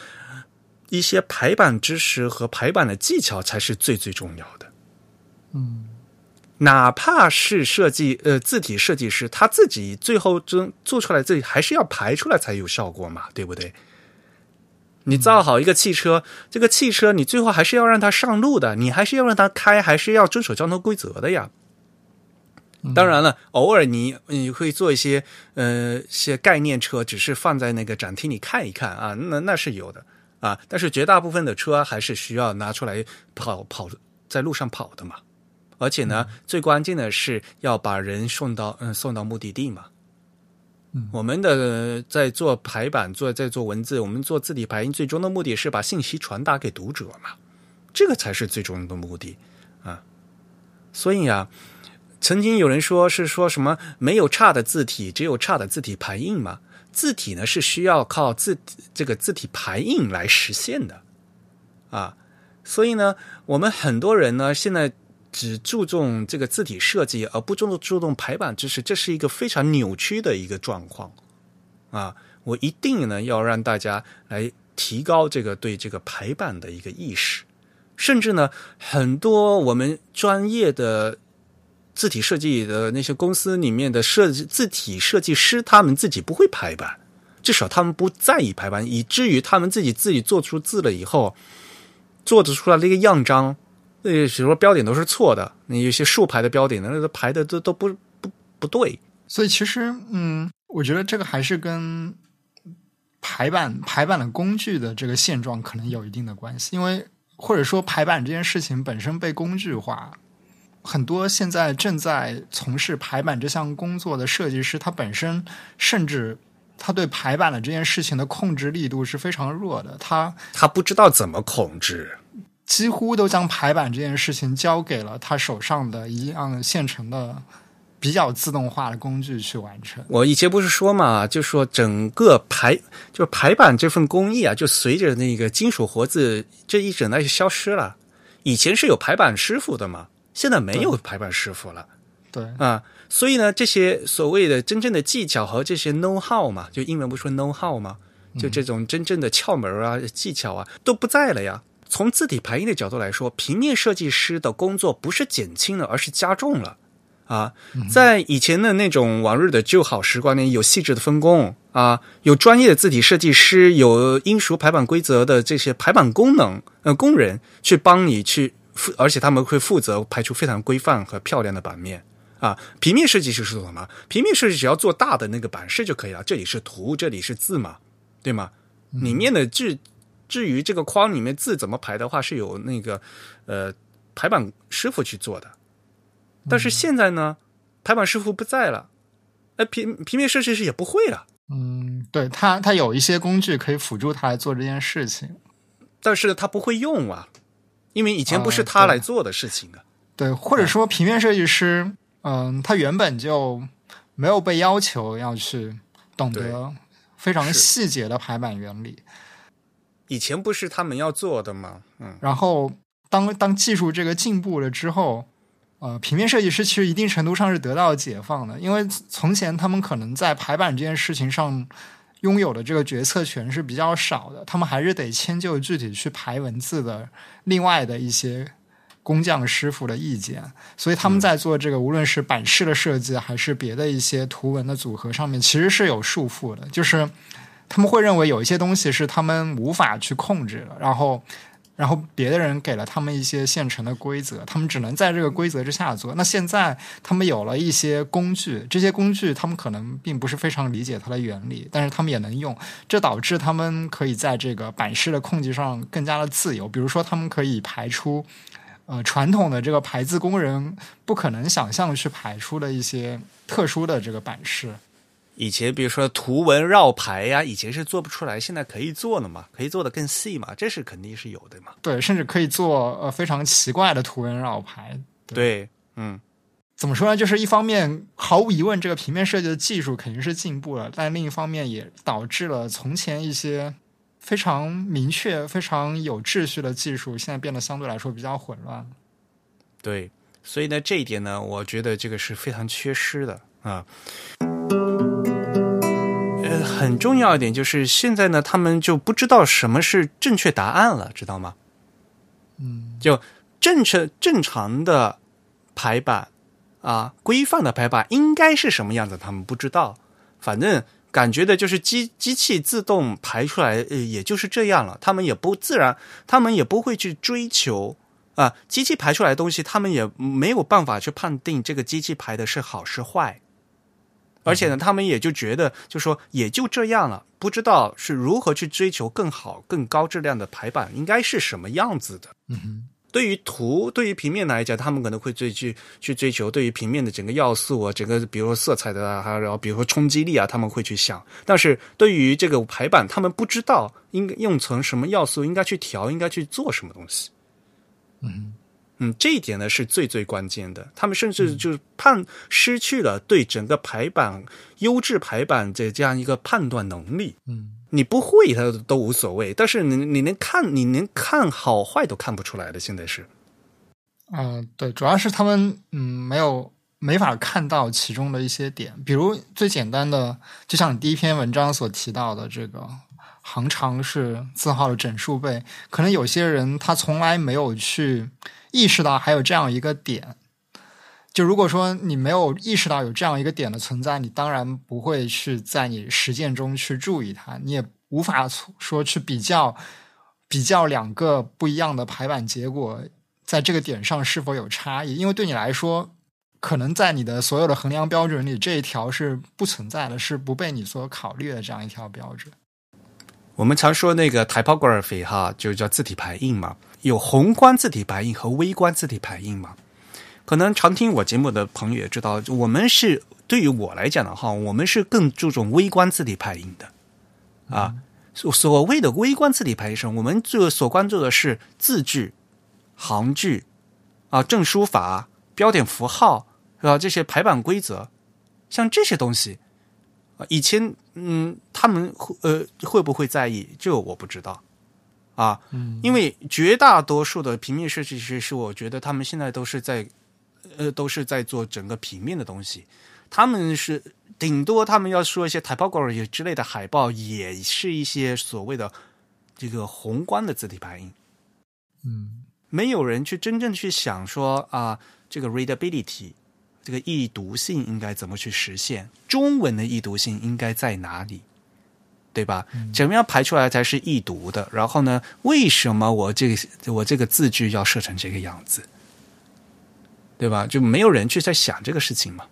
一些排版知识和排版的技巧才是最最重要的。哪怕是字体设计师他自己最后做出来，自己还是要排出来才有效果嘛，对不对？你造好一个汽车，这个汽车你最后还是要让它上路的，你还是要让它开，还是要遵守交通规则的呀。当然了，偶尔你会做一些概念车，只是放在那个展厅里看一看啊，那是有的啊。但是绝大部分的车还是需要拿出来跑，在路上跑的嘛。而且呢，最关键的是要把人送到目的地嘛。我们的在做排版，在做文字，我们做字体排印，最终的目的是把信息传达给读者嘛，这个才是最终的目的啊。所以啊。曾经有人说什么没有差的字体，只有差的字体排印嘛？字体呢是需要靠字体排印来实现的啊。所以呢，我们很多人呢现在只注重这个字体设计，而不注重排版知识，这是一个非常扭曲的一个状况啊。我一定呢要让大家来提高这个对这个排版的一个意识，甚至呢很多我们专业的。字体设计的那些公司里面的字体设计师，他们自己不会排版，至少他们不在意排版，以至于他们自己做出字了以后，做出来的一个样章，比如说标点都是错的，有些竖排的标点呢，排的都不对。所以其实，我觉得这个还是跟排版的工具的这个现状可能有一定的关系，因为或者说排版这件事情本身被工具化。很多现在正在从事排版这项工作的设计师，他本身甚至他对排版的这件事情的控制力度是非常弱的，他不知道怎么控制，几乎都将排版这件事情交给了他手上的一样现成的比较自动化的工具去完成。我以前不是说嘛，就说整个排版这份工艺啊，就随着那个金属活字这一整代就消失了。以前是有排版师傅的嘛，现在没有排版师傅了。对啊，所以呢，这些所谓的真正的技巧和这些 know how 嘛，就英文不是说 know how 嘛，就这种真正的窍门啊、技巧啊都不在了呀。从字体排印的角度来说，平面设计师的工作不是减轻了，而是加重了。啊，在以前的那种往日的旧好时光里，有细致的分工啊，有专业的字体设计师，有英熟排版规则的这些排版工人去帮你去，而且他们会负责排出非常规范和漂亮的版面啊。平面设计师是什么？平面设计只要做大的那个版式就可以了，这里是图，这里是字嘛，对吗？里面的至于这个框里面字怎么排的话，是有那个排版师傅去做的。但是现在呢，排版师傅不在了，平面设计师也不会了。嗯，对，他有一些工具可以辅助他来做这件事情，但是他不会用啊，因为以前不是他来做的事情的。对，或者说平面设计师，他原本就没有被要求要去懂得非常细节的排版原理。以前不是他们要做的嘛，嗯。然后当技术这个进步了之后。平面设计师其实一定程度上是得到解放的，因为从前他们可能在排版这件事情上拥有的这个决策权是比较少的，他们还是得迁就具体去排文字的另外的一些工匠师傅的意见，所以他们在做这个无论是版式的设计还是别的一些图文的组合上面其实是有束缚的，就是他们会认为有一些东西是他们无法去控制的，然后别的人给了他们一些现成的规则，他们只能在这个规则之下做。那现在他们有了一些工具，这些工具他们可能并不是非常理解它的原理，但是他们也能用，这导致他们可以在这个版式的控制上更加的自由。比如说他们可以排出传统的这个排字工人不可能想象去排出的一些特殊的这个版式。以前比如说图文绕排呀，以前是做不出来，现在可以做了嘛，可以做的更细嘛，这是肯定是有的嘛。对，甚至可以做非常奇怪的图文绕排。 对，嗯，怎么说呢，就是一方面毫无疑问这个平面设计的技术肯定是进步了，但另一方面也导致了从前一些非常明确非常有秩序的技术现在变得相对来说比较混乱。对，所以呢这一点呢我觉得这个是非常缺失的啊。很重要一点就是现在呢他们就不知道什么是正确答案了，知道吗？嗯，就正常的排版啊，规范的排版应该是什么样子他们不知道，反正感觉的就是机器自动排出来也就是这样了，他们也不会去追求啊，机器排出来的东西他们也没有办法去判定这个机器排的是好是坏。而且呢，他们也就觉得，就说也就这样了，不知道是如何去追求更好、更高质量的排版应该是什么样子的。嗯，对于平面来讲，他们可能会去追求对于平面的整个要素啊，整个比如说色彩的啊，还有比如说冲击力啊，他们会去想。但是对于这个排版，他们不知道应该用成什么要素，应该去调，应该去做什么东西。嗯。嗯，这一点呢是最最关键的。他们甚至就是失去了对整个排版、优质排版这样一个判断能力。嗯，你不会它都无所谓，但是你连看好坏都看不出来的，现在是。对，主要是他们没法看到其中的一些点，比如最简单的，就像你第一篇文章所提到的这个。行长是字号的整数倍，可能有些人他从来没有去意识到还有这样一个点，就如果说你没有意识到有这样一个点的存在，你当然不会去在你实践中去注意它，你也无法说去比较两个不一样的排版结果在这个点上是否有差异，因为对你来说可能在你的所有的衡量标准里这一条是不存在的，是不被你所考虑的这样一条标准。我们常说那个 typography 哈，就叫字体排印嘛，有宏观字体排印和微观字体排印嘛。可能常听我节目的朋友也知道，我们是对于我来讲的话，我们是更注重微观字体排印的啊。所谓的微观字体排印，我们所关注的是字句、行距啊、正书法、标点符号啊这些排版规则，像这些东西。以前他们会不会在意？这我不知道啊，因为绝大多数的平面设计师，是我觉得他们现在都是在做整个平面的东西，他们是顶多他们要说一些 typography 之类的海报，也是一些所谓的这个宏观的字体排印，没有人去真正去想说啊，这个 readability。这个易读性应该怎么去实现？中文的易读性应该在哪里？对吧？怎么样排出来才是易读的？然后呢？为什么我这个字句要设成这个样子？对吧？就没有人去在想这个事情嘛。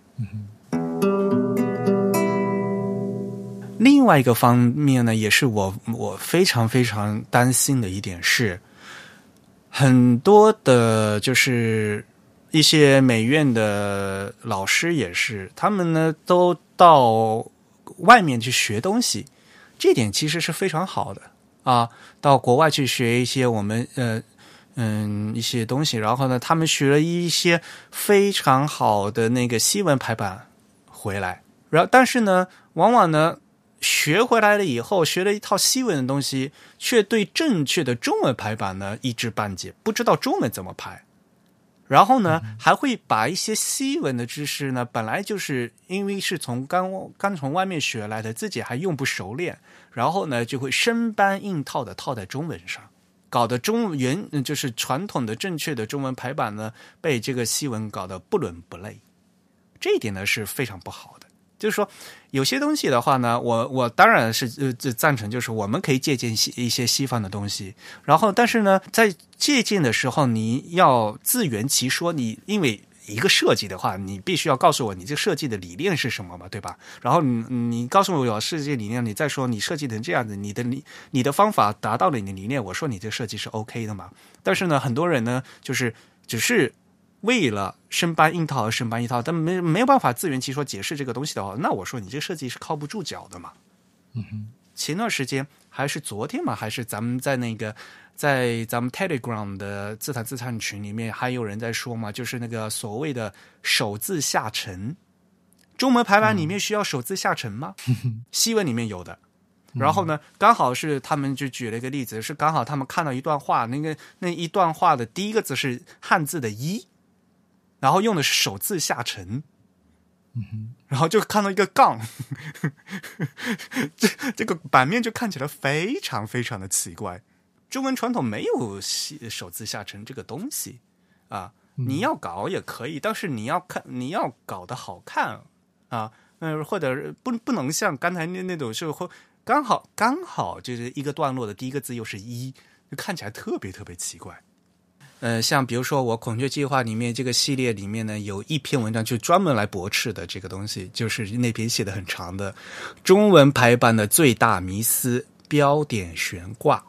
另外一个方面呢，也是我非常非常担心的一点是，很多的就是。一些美院的老师也是，他们呢都到外面去学东西，这点其实是非常好的啊。到国外去学一些我们一些东西，然后呢，他们学了一些非常好的那个西文排版回来，然后但是呢，往往呢学回来了以后，学了一套西文的东西，却对正确的中文排版呢一知半解，不知道中文怎么排。然后呢，还会把一些西文的知识呢，本来就是因为是从刚从外面学来的，自己还用不熟练，然后呢就会生搬硬套的套在中文上，搞得就是传统的正确的中文排版呢，被这个西文搞得不伦不类，这一点呢是非常不好的。就是说，有些东西的话呢，我当然是赞成，就是我们可以借鉴一些西方的东西，然后但是呢，在借鉴的时候你要自圆其说，你因为一个设计的话，你必须要告诉我你这设计的理念是什么嘛，对吧？然后你告诉我有设计理念，你再说你设计成这样子，你的方法达到了你的理念，我说你这设计是 OK 的嘛。但是呢，很多人呢就是只是。为了生搬硬套而生搬硬套，但没有办法自圆其说解释这个东西的话，那我说你这个设计是靠不住脚的嘛。前段时间还是昨天嘛，还是咱们在咱们 Telegram 的自弹群里面，还有人在说嘛，就是那个所谓的首字下沉，中文排版里面需要首字下沉吗？西文里面有的。然后呢，刚好是他们就举了一个例子，是刚好他们看到一段话，那一段话的第一个字是汉字的一。然后用的是首字下沉，然后就看到一个杠，这个版面就看起来非常非常的奇怪。中文传统没有首字下沉这个东西啊，你要搞也可以，但是你要搞得好看啊，或者不能像刚才那种就会刚好就是一个段落的第一个字又是一，就看起来特别特别奇怪。像比如说我孔雀计划里面这个系列里面呢，有一篇文章就专门来驳斥的这个东西，就是那篇写的很长的中文排版的最大迷思标点悬挂。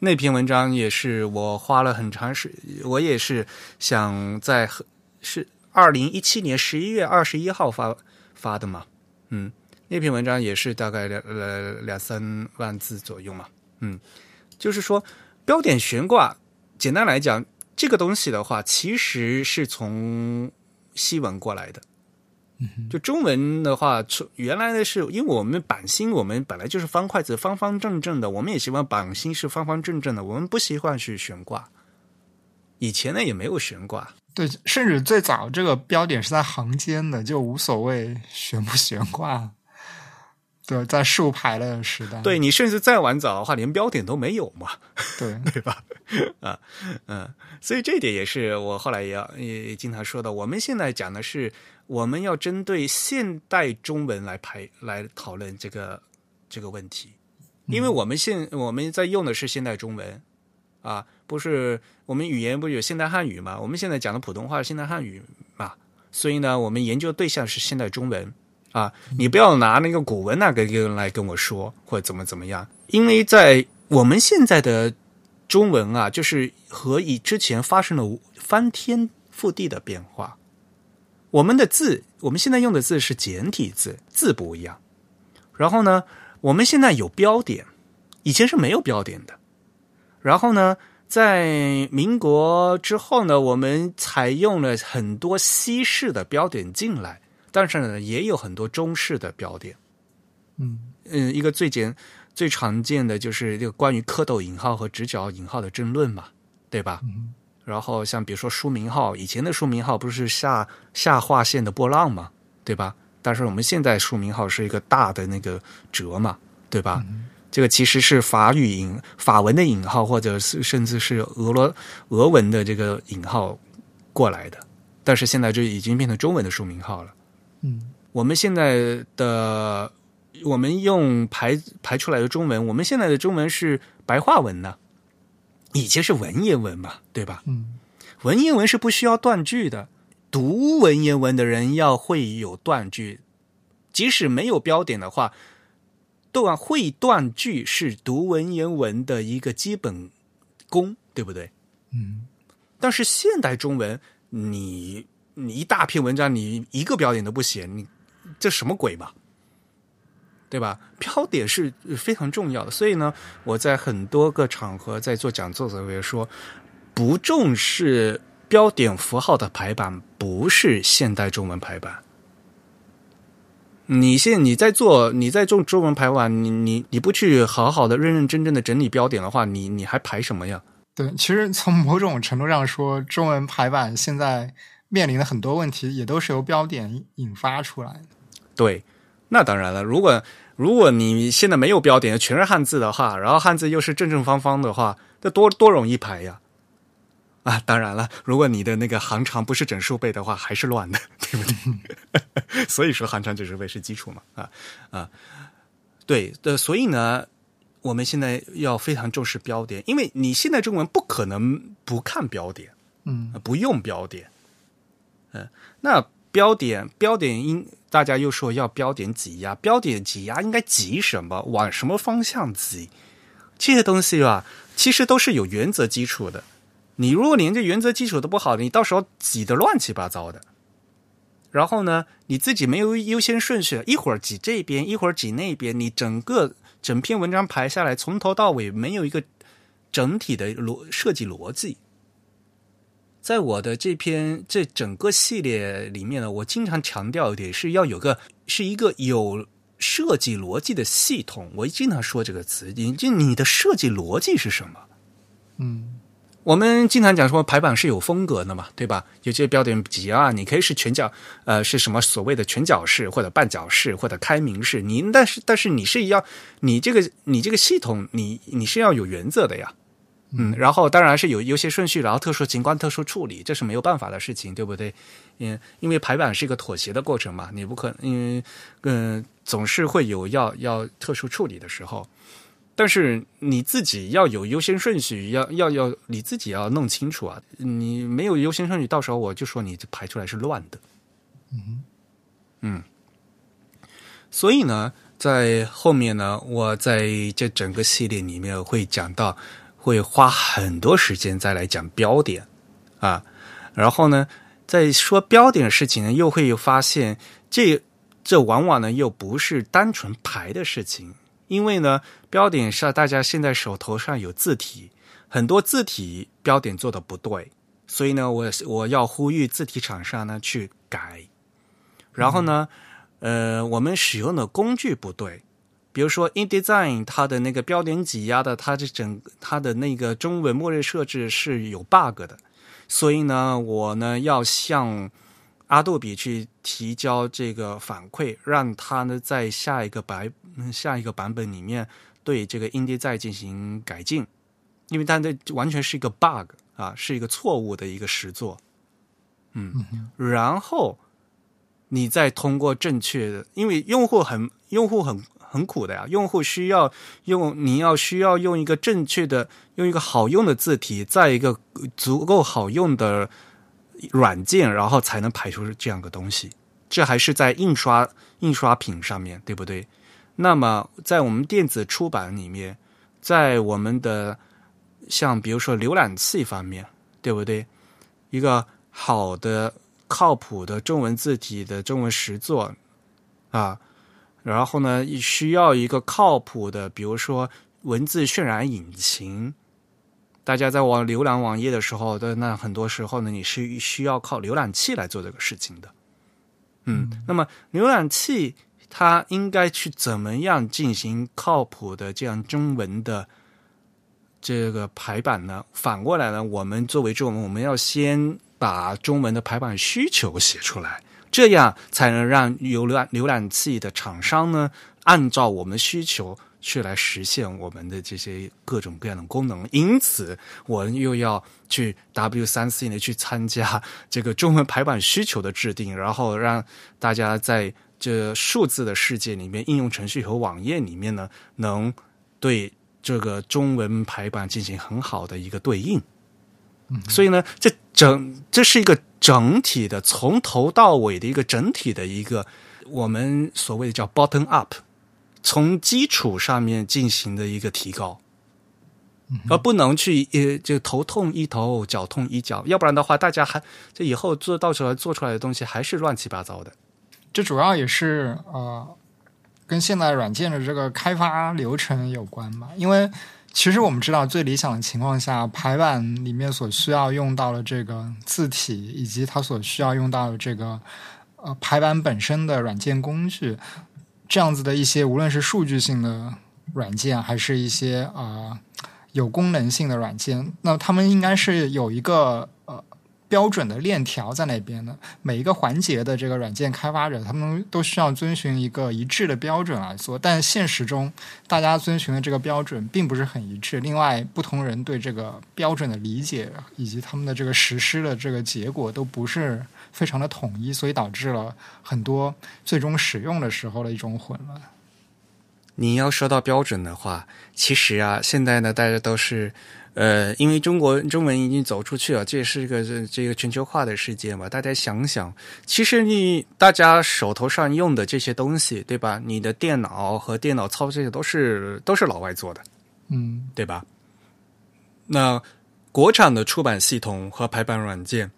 那篇文章也是我花了很长时间，我也是想是2017年11月21号发的嘛，那篇文章也是大概两三万字左右嘛，就是说标点悬挂简单来讲，这个东西的话，其实是从西文过来的。就中文的话，原来的是因为我们版型，我们本来就是方块字，方方正正的，我们也喜欢版型是方方正正的，我们不喜欢去悬挂。以前呢也没有悬挂，对，甚至最早这个标点是在行间的，就无所谓悬不悬挂。对，在竖排的时代，对，你甚至再晚早的话，连标点都没有嘛，对对吧？啊，所以这一点也是我后来也经常说的。我们现在讲的是，我们要针对现代中文来讨论这个问题，因为我们在用的是现代中文啊，不是我们语言不是有现代汉语嘛？我们现在讲的普通话是现代汉语嘛，所以呢，我们研究对象是现代中文。啊，你不要拿那个古文那个来跟我说，或者怎么样，因为在我们现在的中文啊，就是和以之前发生了翻天腹地的变化。我们的字，我们现在用的字是简体字，字不一样。然后呢，我们现在有标点，以前是没有标点的。然后呢，在民国之后呢，我们采用了很多西式的标点进来，但是呢，也有很多中式的标点。一个最常见的就是这个关于蝌蚪引号和直角引号的争论嘛，对吧？然后像比如说书名号，以前的书名号不是下划线的波浪嘛，对吧？但是我们现在书名号是一个大的那个折嘛，对吧？这个其实是法文的引号，或者是甚至是俄文的这个引号过来的，但是现在就已经变成中文的书名号了。我们用排出来的中文，我们现在的中文是白话文呢，以前是文言文嘛，对吧？文言文是不需要断句的，读文言文的人要会有断句，即使没有标点的话，会断句是读文言文的一个基本功，对不对？但是现代中文，你一大篇文章你一个标点都不写，你这什么鬼嘛？对吧？标点是非常重要的，所以呢，我在很多个场合在做讲座的时候也说，不重视标点符号的排版不是现代中文排版。你在做中文排版，你不去好好的认认真真的整理标点的话，你还排什么呀？对，其实从某种程度上说，中文排版现在面临的很多问题也都是由标点引发出来的。对，那当然了，如果你现在没有标点，全是汉字的话，然后汉字又是正正方方的话，这多容易排呀！啊，当然了，如果你的那个行长不是整数倍的话，还是乱的，对不对？所以说行长整数倍是基础嘛，对的。所以呢，我们现在要非常重视标点，因为你现在中文不可能不看标点，不用标点，那标点大家又说要标点挤压，标点挤压应该挤什么？往什么方向挤？这些东西吧，其实都是有原则基础的。你如果连这原则基础都不好，你到时候挤得乱七八糟的。然后呢，你自己没有优先顺序，一会儿挤这边，一会儿挤那边，你整篇文章排下来，从头到尾没有一个整体的设计逻辑。在我的这整个系列里面呢，我经常强调一点，是要是一个有设计逻辑的系统。我经常说这个词，你的设计逻辑是什么？我们经常讲说排版是有风格的嘛，对吧？有些标点挤压，你可以是是什么所谓的全角式或者半角式或者开明式，但是你这个系统你是要有原则的呀。然后当然是有些顺序，然后特殊情况特殊处理，这是没有办法的事情，对不对？因为排版是一个妥协的过程嘛，你不可能总是会有要特殊处理的时候。但是你自己要有优先顺序，要你自己要弄清楚啊！你没有优先顺序，到时候我就说你排出来是乱的。所以呢，在后面呢，我在这整个系列里面会讲到。会花很多时间再来讲标点啊，然后呢，在说标点的事情呢，又会发现这往往呢又不是单纯排的事情，因为呢，标点上大家现在手头上有字体，很多字体标点做的不对，所以呢，我要呼吁字体厂商呢去改，然后呢，我们使用的工具不对。比如说 InDesign 它的那个标点挤压的它的那个中文默认设置是有 bug 的，所以呢我呢要向 Adobe 去提交这个反馈，让它呢在下一个版本里面对这个 InDesign 进行改进，因为它这完全是一个 bug 啊，是一个错误的一个实作。然后你再通过正确的，因为用户很苦的呀，用户需要用一个正确的，用一个好用的字体，在一个足够好用的软件，然后才能排出这样个东西。这还是在印刷品上面，对不对？那么在我们电子出版里面，在我们的像比如说浏览器方面，对不对？一个好的、靠谱的中文字体的中文实作啊。然后呢，需要一个靠谱的，比如说文字渲染引擎。大家在浏览网页的时候，那很多时候呢，你是需要靠浏览器来做这个事情的。嗯，那么浏览器它应该去怎么样进行靠谱的这样中文的这个排版呢？反过来呢，我们作为中文，我们要先把中文的排版需求写出来。这样才能让浏览器的厂商呢，按照我们的需求去来实现我们的这些各种各样的功能。因此，我又要去 W3C 呢去参加这个中文排版需求的制定，然后让大家在这数字的世界里面，应用程序和网页里面呢，能对这个中文排版进行很好的一个对应。所以呢，这是一个整体的，从头到尾的一个整体的一个我们所谓的叫 bottom up， 从基础上面进行的一个提高，而不能去就头痛一头，脚痛一脚，要不然的话，大家还这以后做出来的东西还是乱七八糟的。这主要也是跟现代软件的这个开发流程有关吧，因为其实我们知道，最理想的情况下，排版里面所需要用到的这个字体，以及它所需要用到的这个排版本身的软件工具，这样子的一些无论是数据性的软件，还是一些有功能性的软件，那他们应该是有一个标准的链条在那边的，每一个环节的这个软件开发者，他们都需要遵循一个一致的标准来做。但现实中，大家遵循的这个标准并不是很一致。另外，不同人对这个标准的理解以及他们的这个实施的这个结果都不是非常的统一，所以导致了很多最终使用的时候的一种混乱。你要说到标准的话，其实啊，现在呢，大家都是。因为中文已经走出去了，这也是一个这个全球化的世界嘛。大家想想，其实大家手头上用的这些东西，对吧？你的电脑和电脑操作这些都是老外做的，嗯，对吧？那国产的出版系统和排版软件，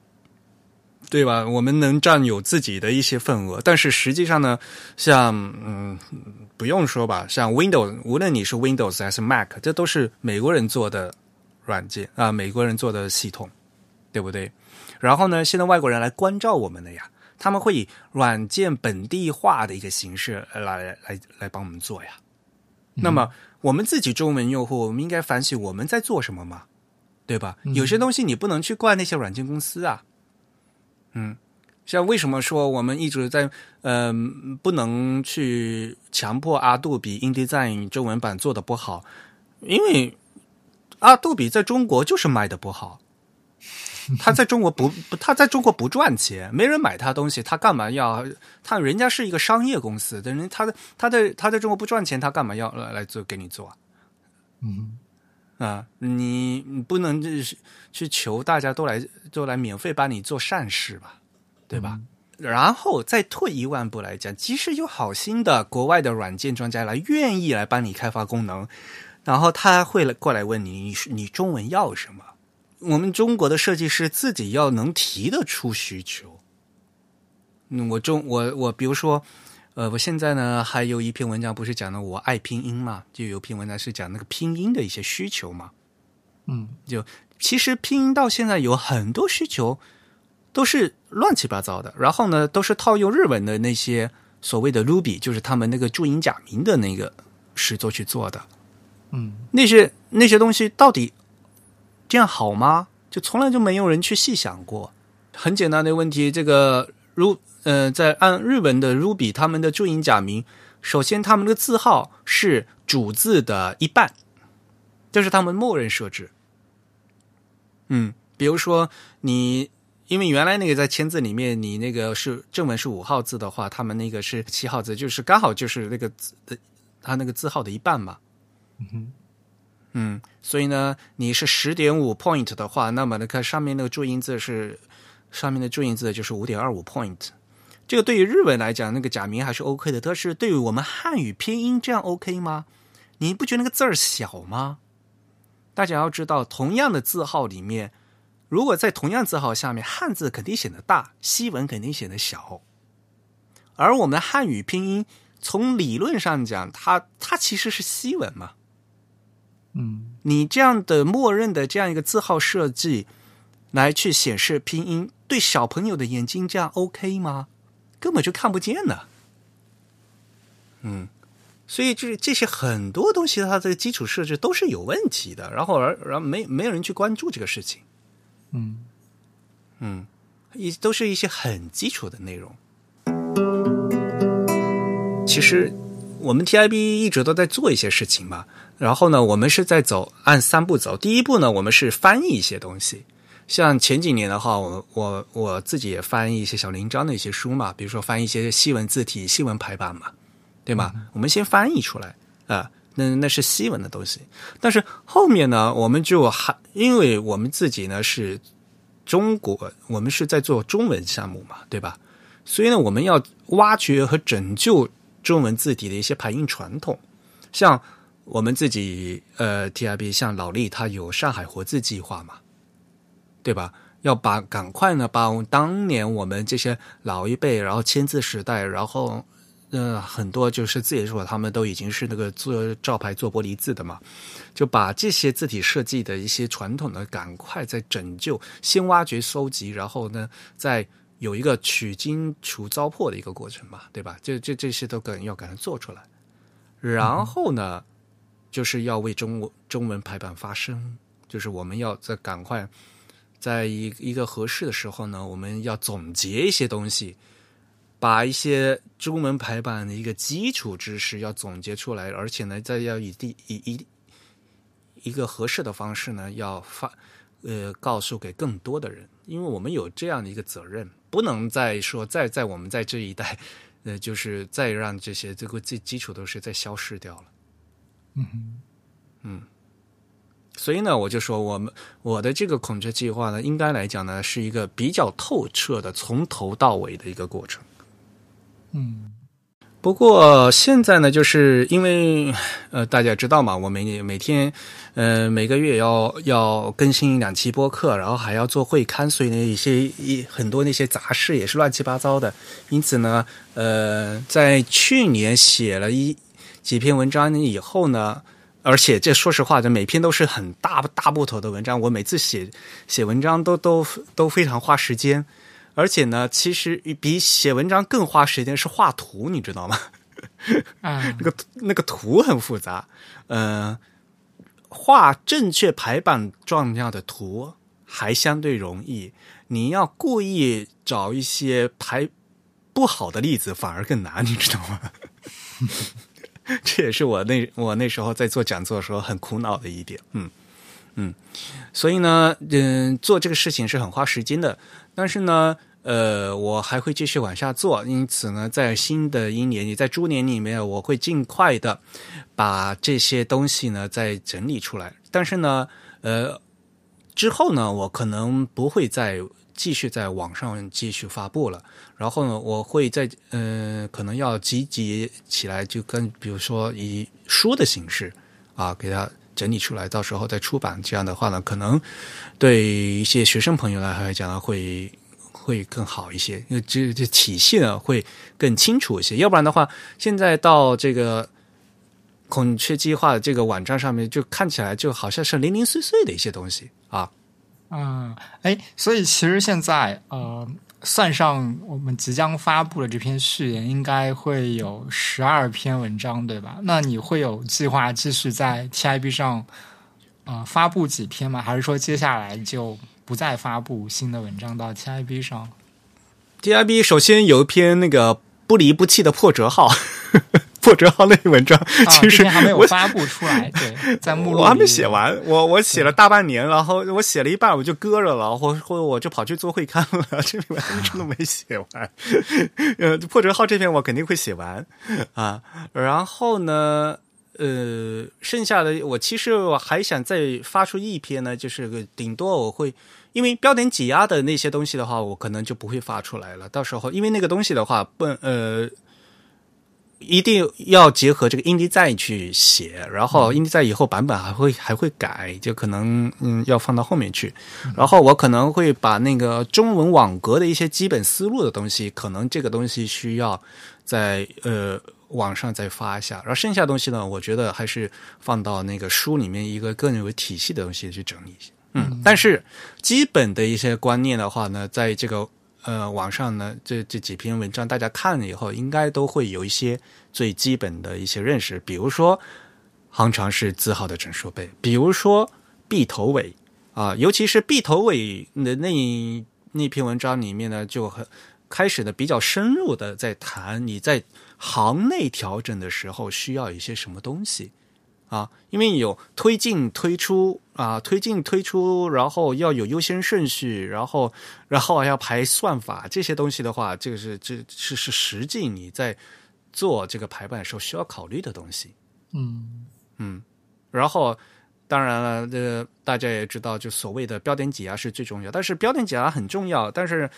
对吧？我们能占有自己的一些份额，但是实际上呢，像不用说吧，像 Windows， 无论你是 Windows 还是 Mac， 这都是美国人做的。软件啊，美国人做的系统，对不对？然后呢，现在外国人来关照我们的呀，他们会以软件本地化的一个形式来帮我们做呀。那么我们自己中文用户，我们应该反省我们在做什么嘛，对吧？有些东西你不能去怪那些软件公司啊。嗯，像为什么说我们一直在不能去强迫Adobe InDesign 中文版做的不好，因为。Adobe在中国就是卖的不好，他在中国不赚钱，没人买他东西，他干嘛要？人家是一个商业公司，但是他在中国不赚钱，他干嘛要来做给你做？嗯啊，你不能去求大家都来免费帮你做善事吧，对吧？嗯，然后再退一万步来讲，即使有好心的国外的软件专家来愿意来帮你开发功能。然后他会过来问你中文要什么？我们中国的设计师自己要能提得出需求。我比如说，我现在呢还有一篇文章不是讲的我爱拼音嘛？就有篇文章是讲那个拼音的一些需求嘛。嗯，就其实拼音到现在有很多需求都是乱七八糟的，然后呢都是套用日文的那些所谓的 Ruby， 就是他们那个注音假名的那个实作去做的。嗯，那些东西到底这样好吗？就从来就没有人去细想过。很简单的问题，这个在按日文的 Ruby 他们的注音假名，首先他们的字号是主字的一半，这是他们默认设置。嗯，比如说你因为原来那个在签字里面，你那个是正文是5号字的话，他们那个是7号字，就是刚好就是那个他那个字号的一半嘛。嗯，所以呢，你是 10.5 point 的话，那么那个上面的注音字就是 5.25 point。这个对于日文来讲，那个假名还是 OK 的，但是对于我们汉语拼音这样 OK 吗？你不觉得那个字儿小吗？大家要知道，同样的字号里面，如果在同样字号下面，汉字肯定显得大，西文肯定显得小。而我们的汉语拼音从理论上讲，它其实是西文嘛。嗯，你这样的默认的这样一个字号设计来去显示拼音，对小朋友的眼睛这样 OK 吗？根本就看不见呢。嗯，所以就是这些很多东西，它的基础设置都是有问题的，然后没有人去关注这个事情。嗯嗯，都是一些很基础的内容。其实我们 TIB 一直都在做一些事情嘛，然后呢，我们是在按三步走。第一步呢，我们是翻译一些东西，像前几年的话，我自己也翻译一些小林章的一些书嘛，比如说翻译一些西文字体、西文排版嘛，对吗？我们先翻译出来啊。那是西文的东西，但是后面呢，我们就因为我们自己呢是中国，我们是在做中文项目嘛，对吧？所以呢，我们要挖掘和拯救中文字体的一些排印传统。像我们自己TIB， 像老力他有上海活字计划嘛，对吧？要赶快呢把当年我们这些老一辈，然后签字时代，然后很多就是自己说他们都已经是那个做照牌做玻璃字的嘛，就把这些字体设计的一些传统的赶快再拯救，先挖掘收集，然后呢再有一个取经除糟粕的一个过程嘛，对吧？这些都要赶快做出来，然后呢就是要为中文排版发声，就是我们要再赶快在一个合适的时候呢，我们要总结一些东西，把一些中文排版的一个基础知识要总结出来，而且呢，再要以一个合适的方式呢，要告诉给更多的人，因为我们有这样的一个责任，不能再说在我们在这一代，就是再让这些这基础都是再消失掉了。嗯嗯，所以呢，我就说我的这个孔雀计划呢，应该来讲呢，是一个比较透彻的，从头到尾的一个过程。嗯，不过现在呢，就是因为大家知道嘛，我每天每个月要更新2期播客，然后还要做会刊，所以呢，很多那些杂事也是乱七八糟的。因此呢，在去年写了几篇文章以后呢，而且这说实话，这每篇都是很大部头的文章，我每次写文章都非常花时间。而且呢，其实比写文章更花时间是画图，你知道吗？那个图很复杂，画正确排版状态的图还相对容易，你要故意找一些排不好的例子反而更难，你知道吗？这也是我那时候在做讲座的时候很苦恼的一点，嗯。嗯，所以呢，做这个事情是很花时间的，但是呢，我还会继续往下做，因此呢，在新的一年，也在猪年里面，我会尽快的把这些东西呢再整理出来。但是呢，之后呢，我可能不会再继续在网上继续发布了，然后呢，我会在可能要集结起来，就跟比如说以书的形式啊，给它整理出来，到时候再出版，这样的话呢，可能对一些学生朋友来讲呢，会更好一些，因为这体系呢会更清楚一些。要不然的话，现在到这个孔雀计划的这个网站上面，就看起来就好像是零零碎碎的一些东西啊。嗯，哎，所以其实现在算上我们即将发布的这篇序言，应该会有12篇文章，对吧？那你会有计划继续在 TIB 上发布几篇吗？还是说接下来就不再发布新的文章到 TIB 上？ TIB 首先有一篇那个不离不弃的破折号破折号类文章，其实还没有发布出来，对，在目录我还没写完，我写了大半年，然后我写了一半我就搁着了，或我就跑去做会刊了，这篇文章都没写完。破折号这篇我肯定会写完啊，然后呢，剩下的我其实还想再发出一篇呢，就是顶多我会。因为标点挤压的那些东西的话，我可能就不会发出来了。到时候，因为那个东西的话，一定要结合这个 InDesign 去写，然后 InDesign 以后版本还会改，就可能要放到后面去。然后我可能会把那个中文网格的一些基本思路的东西，可能这个东西需要在网上再发一下。然后剩下的东西呢，我觉得还是放到那个书里面一个更有体系的东西去整理一下。嗯，但是基本的一些观念的话呢，在这个网上呢，这几篇文章大家看了以后，应该都会有一些最基本的一些认识，比如说行长是字号的整数倍，比如说 B 头尾啊，尤其是 B 头尾的那篇文章里面呢，就很开始的比较深入的在谈你在行内调整的时候需要一些什么东西啊，因为有推进推出啊，推进推出，然后要有优先顺序，然后要排算法这些东西的话，这个是实际你在做这个排版的时候需要考虑的东西。嗯嗯，然后当然了，大家也知道，就所谓的标点挤压是最重要，但是标点挤压很重要，但是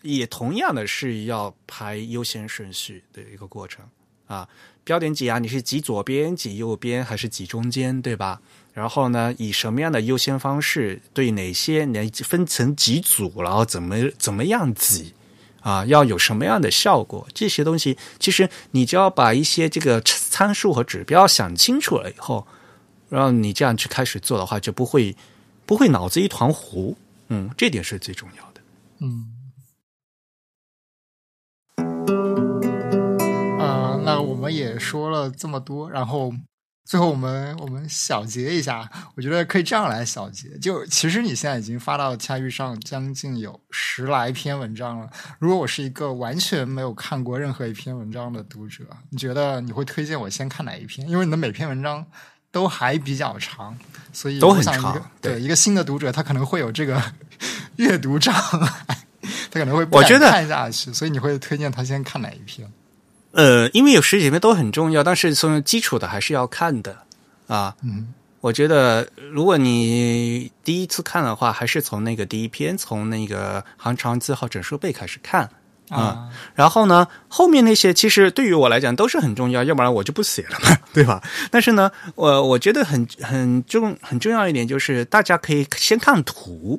也同样的是要排优先顺序的一个过程啊。标点挤压你是挤左边挤右边还是挤中间，对吧？然后呢，以什么样的优先方式对哪些你分成几组，然后怎么样挤啊，要有什么样的效果，这些东西其实你只要把一些这个参数和指标想清楚了以后，然后你这样去开始做的话，就不会脑子一团糊。嗯，这点是最重要的。嗯，那我们也说了这么多，然后最后我们小结一下，我觉得可以这样来小结，就其实你现在已经发到恰遇上将近有10来篇文章了，如果我是一个完全没有看过任何一篇文章的读者，你觉得你会推荐我先看哪一篇？因为你的每篇文章都还比较长，所以我想一个都很长。 对一个新的读者，他可能会有这个阅读障碍，他可能会不敢看下去，所以你会推荐他先看哪一篇？因为有十几篇都很重要，但是从基础的还是要看的啊。嗯，我觉得如果你第一次看的话，还是从那个第一篇，从那个行长字号整数倍开始看啊。然后呢，后面那些其实对于我来讲都是很重要，要不然我就不写了嘛，对吧？但是呢，我觉得很重要一点就是大家可以先看图。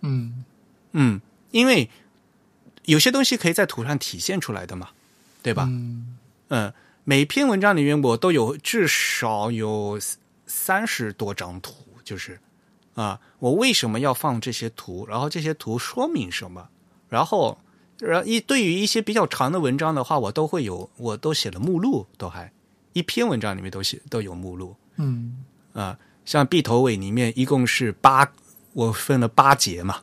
嗯嗯，因为有些东西可以在图上体现出来的嘛。对吧？嗯，每篇文章里面我都有至少有30多张图，就是啊，我为什么要放这些图？然后这些图说明什么？然后对于一些比较长的文章的话，我都写了目录，都还一篇文章里面都有目录。嗯啊，像 B 头尾里面一共是8。我分了8节嘛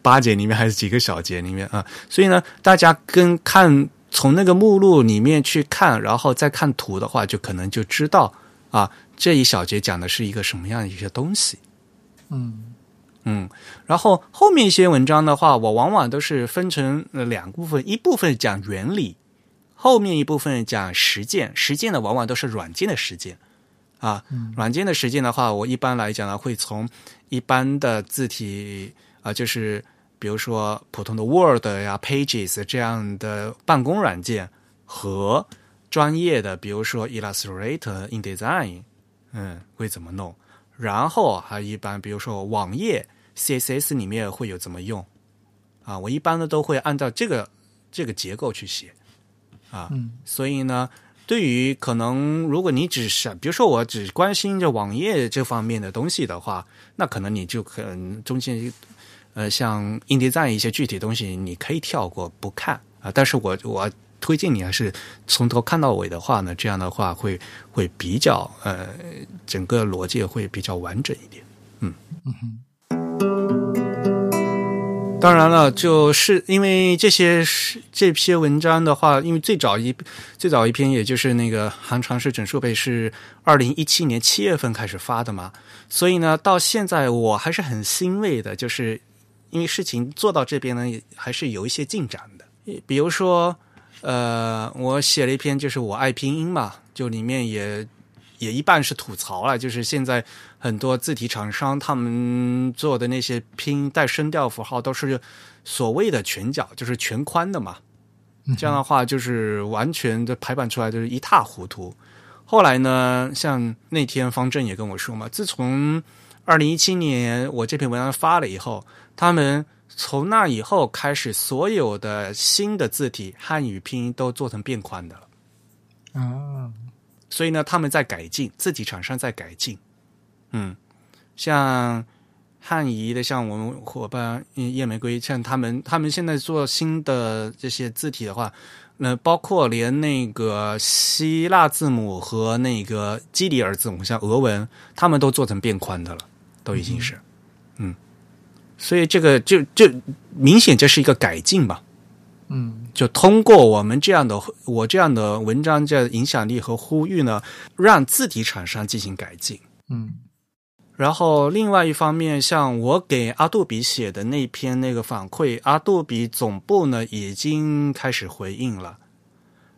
，8节里面还是几个小节里面啊，所以呢，大家从那个目录里面去看，然后再看图的话，就可能就知道啊，这一小节讲的是一个什么样的一些东西。嗯嗯，然后后面一些文章的话，我往往都是分成2部分，一部分讲原理，后面一部分讲实践。实践的往往都是软件的实践啊，软件的实践的话，我一般来讲呢，会从一般的字体啊，就是比如说普通的 Word 呀、Pages 这样的办公软件和专业的，比如说 Illustrator、InDesign， 会怎么弄？然后还一般比如说网页 CSS 里面会有怎么用啊？我一般呢都会按照这个结构去写啊，所以呢。对于可能如果你只是比如说我只关心着网页这方面的东西的话，那可能你就可能中间像 InDesign 一些具体东西你可以跳过不看啊，但是我推荐你还是从头看到尾的话呢，这样的话会比较整个逻辑会比较完整一点。嗯嗯，当然了，就是因为这些文章的话，因为最早一篇，也就是那个行长是整数倍是2017年7月份开始发的嘛，所以呢，到现在我还是很欣慰的，就是因为事情做到这边呢，还是有一些进展的。比如说，我写了一篇，就是我爱拼音嘛，就里面也一半是吐槽了，就是现在很多字体厂商他们做的那些拼带声调符号都是所谓的全角，就是全宽的嘛，这样的话就是完全的排版出来就是一塌糊涂。后来呢，像那天方正也跟我说嘛，自从2017年我这篇文章发了以后，他们从那以后开始所有的新的字体汉语拼音都做成变宽的了啊。所以呢他们在改进，字体厂商在改进。嗯，像汉仪的，像我们伙伴夜玫瑰，像他们现在做新的这些字体的话，包括连那个希腊字母和那个基里尔字母，像俄文，他们都做成变宽的了，都已经是，嗯，所以这个就明显这是一个改进吧，嗯，就通过我这样的文章这影响力和呼吁呢，让字体厂商进行改进，嗯。然后另外一方面，像我给阿杜比写的那篇那个反馈，阿杜比总部呢已经开始回应了。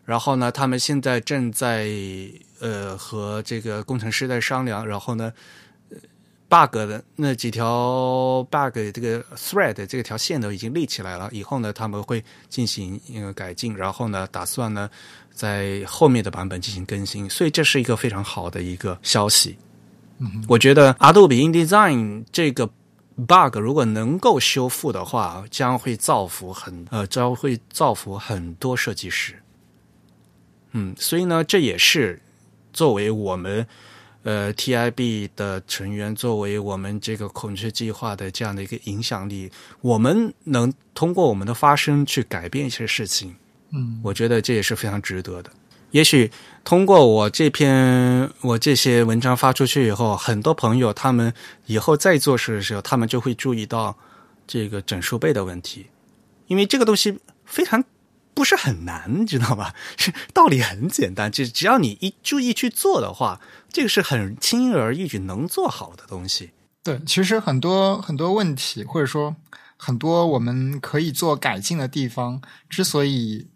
然后呢他们现在正在和这个工程师在商量，然后呢 bug 的那几条 bug 这个 thread 这条线都已经立起来了，以后呢他们会进行一个改进，然后呢打算呢在后面的版本进行更新，所以这是一个非常好的一个消息。我觉得 Adobe InDesign 这个 bug 如果能够修复的话，将会造福很多设计师。嗯，所以呢，这也是作为我们TIB 的成员，作为我们这个孔雀计划的这样的一个影响力，我们能通过我们的发声去改变一些事情。嗯，我觉得这也是非常值得的。也许通过我这些文章发出去以后，很多朋友他们以后再做事的时候，他们就会注意到这个整数倍的问题，因为这个东西非常不是很难，你知道吧？是道理很简单，就只要你一注意去做的话，这个是很轻而易举能做好的东西。对，其实很多很多问题，或者说很多我们可以做改进的地方，之所以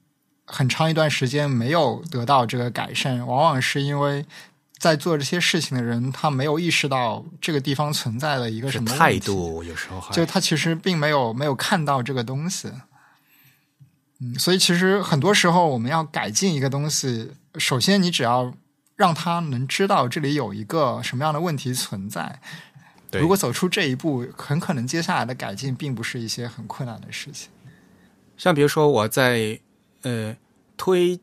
很长一段时间没有得到这个改善，往往是因为在做这些事情的人他没有意识到这个地方存在了一个什么态度，有时候就他其实并没有看到这个东西。嗯，所以其实很多时候我们要改进一个东西，首先你只要让他能知道这里有一个什么样的问题存在，如果走出这一步，很可能接下来的改进并不是一些很困难的事情。像比如说我在推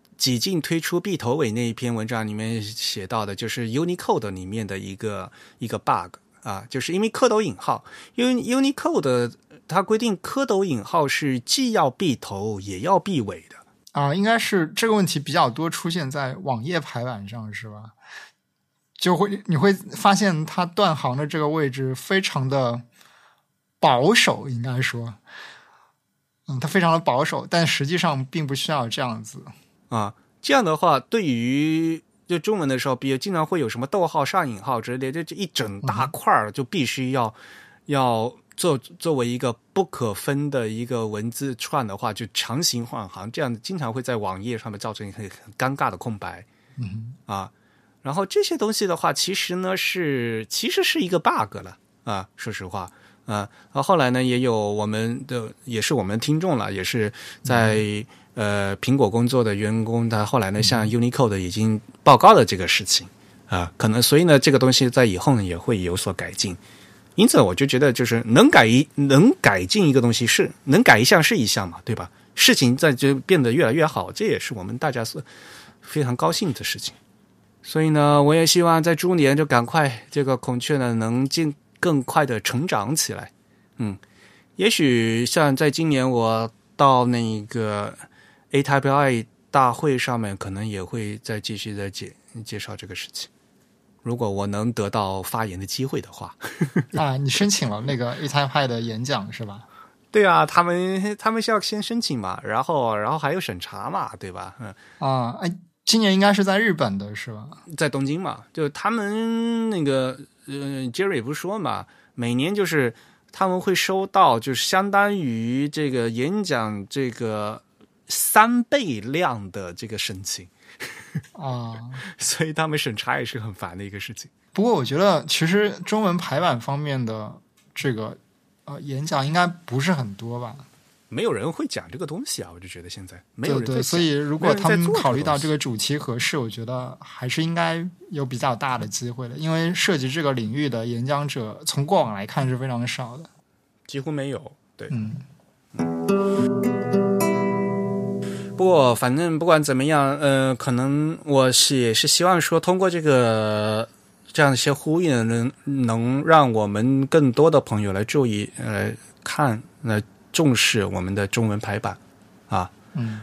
出碧头尾那一篇文章里面写到的，就是 Unicode 里面的一个 bug 啊，就是因为蝌蚪引号，因为 Unicode 它规定蝌蚪引号是既要碧头也要碧尾的啊，应该是这个问题比较多出现在网页排版上，是吧？你会发现它断行的这个位置非常的保守，应该说。嗯，它非常的保守，但实际上并不需要这样子啊。这样的话，对于就中文的时候，比如经常会有什么逗号、上引号之类的，这一整大块就必须要作为一个不可分的一个文字串的话，就强行换行，这样经常会在网页上面造成一个很尴尬的空白。嗯啊，然后这些东西的话，其实是一个 bug 了啊，说实话。后来呢，也有我们的，也是我们听众了，也是在苹果工作的员工，他后来呢向 Unicode 已经报告了这个事情啊，可能所以呢这个东西在以后呢也会有所改进。因此我就觉得就是能改进一个东西，是能改一项是一项嘛，对吧？事情在就变得越来越好，这也是我们大家所非常高兴的事情。所以呢，我也希望在猪年就赶快这个孔雀呢能进。更快的成长起来。嗯，也许像在今年我到那个 ATypI 大会上面，可能也会再继续再介绍这个事情，如果我能得到发言的机会的话。啊，你申请了那个 ATypI 的演讲是吧？对啊，他们是要先申请嘛，然后还有审查嘛，对吧？嗯啊，今年应该是在日本的是吧？在东京嘛，就他们那个Jerry 不是说嘛，每年就是他们会收到，就是相当于这个演讲这个3倍量的这个申请啊，所以他们审查也是很烦的一个事情。不过我觉得，其实中文排版方面的这个演讲应该不是很多吧？没有人会讲这个东西啊，我就觉得现在没有人在讲。对对，所以如果他们考虑到这个主题合适，我觉得还是应该有比较大的机会的，因为涉及这个领域的演讲者从过往来看是非常少的，几乎没有。对，不过反正不管怎么样，可能我是也是希望说通过这样一些呼应能让我们更多的朋友来注意来看来重视我们的中文排版啊，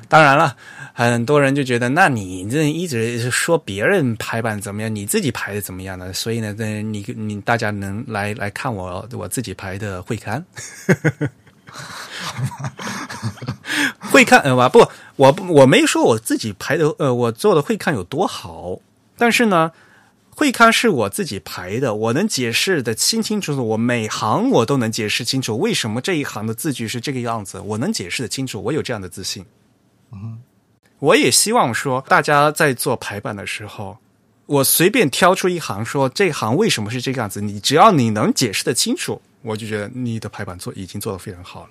当然了，很多人就觉得，那你这一直说别人排版怎么样，你自己排的怎么样呢？所以呢，你大家能来看我自己排的会刊，会刊不，我没说我自己排的我做的会刊有多好，但是呢，会刊是我自己排的，我能解释的清清楚楚，我每行我都能解释清楚为什么这一行的字句是这个样子，我能解释的清楚，我有这样的自信。我也希望说大家在做排版的时候，我随便挑出一行说这行为什么是这个样子，你只要你能解释的清楚，我就觉得你的排版已经做得非常好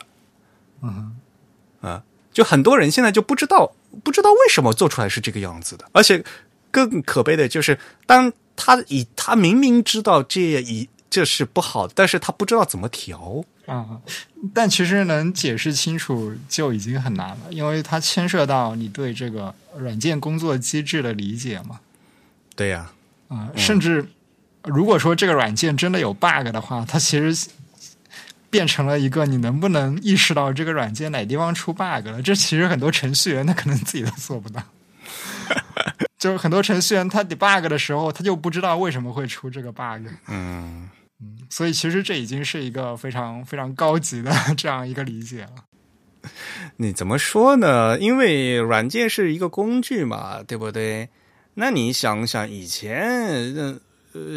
了。就很多人现在就不知道为什么做出来是这个样子的，而且更可悲的就是当他明明知道这是不好，但是他不知道怎么调啊。但其实能解释清楚就已经很难了，因为它牵涉到你对这个软件工作机制的理解嘛。对呀，甚至如果说这个软件真的有 bug 的话，它其实变成了一个你能不能意识到这个软件哪地方出 bug 了。这其实很多程序员他可能自己都做不到。就是很多程序员他 debug 的时候，他就不知道为什么会出这个 bug。所以其实这已经是一个非常非常高级的这样一个理解了。你怎么说呢？因为软件是一个工具嘛，对不对？那你想想以前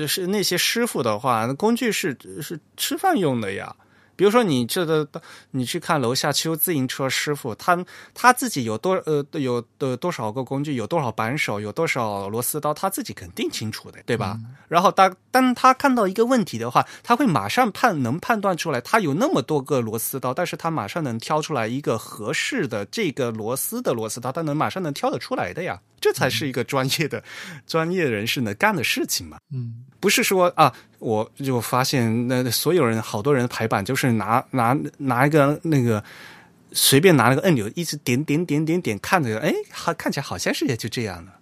是那些师傅的话，工具是吃饭用的呀。比如说你去看楼下修自行车师傅，他自己有多少个工具，有多少扳手，有多少螺丝刀，他自己肯定清楚的，对吧？然后当他看到一个问题的话，他会马上能判断出来，他有那么多个螺丝刀，但是他马上能挑出来一个合适的这个螺丝的螺丝刀，他马上能挑得出来的呀。这才是一个专业人士能干的事情嘛。不是说啊，我就发现那所有人好多人排版就是拿一个那个随便拿了个按钮，一直点，看着哎，看起来好像是也就这样的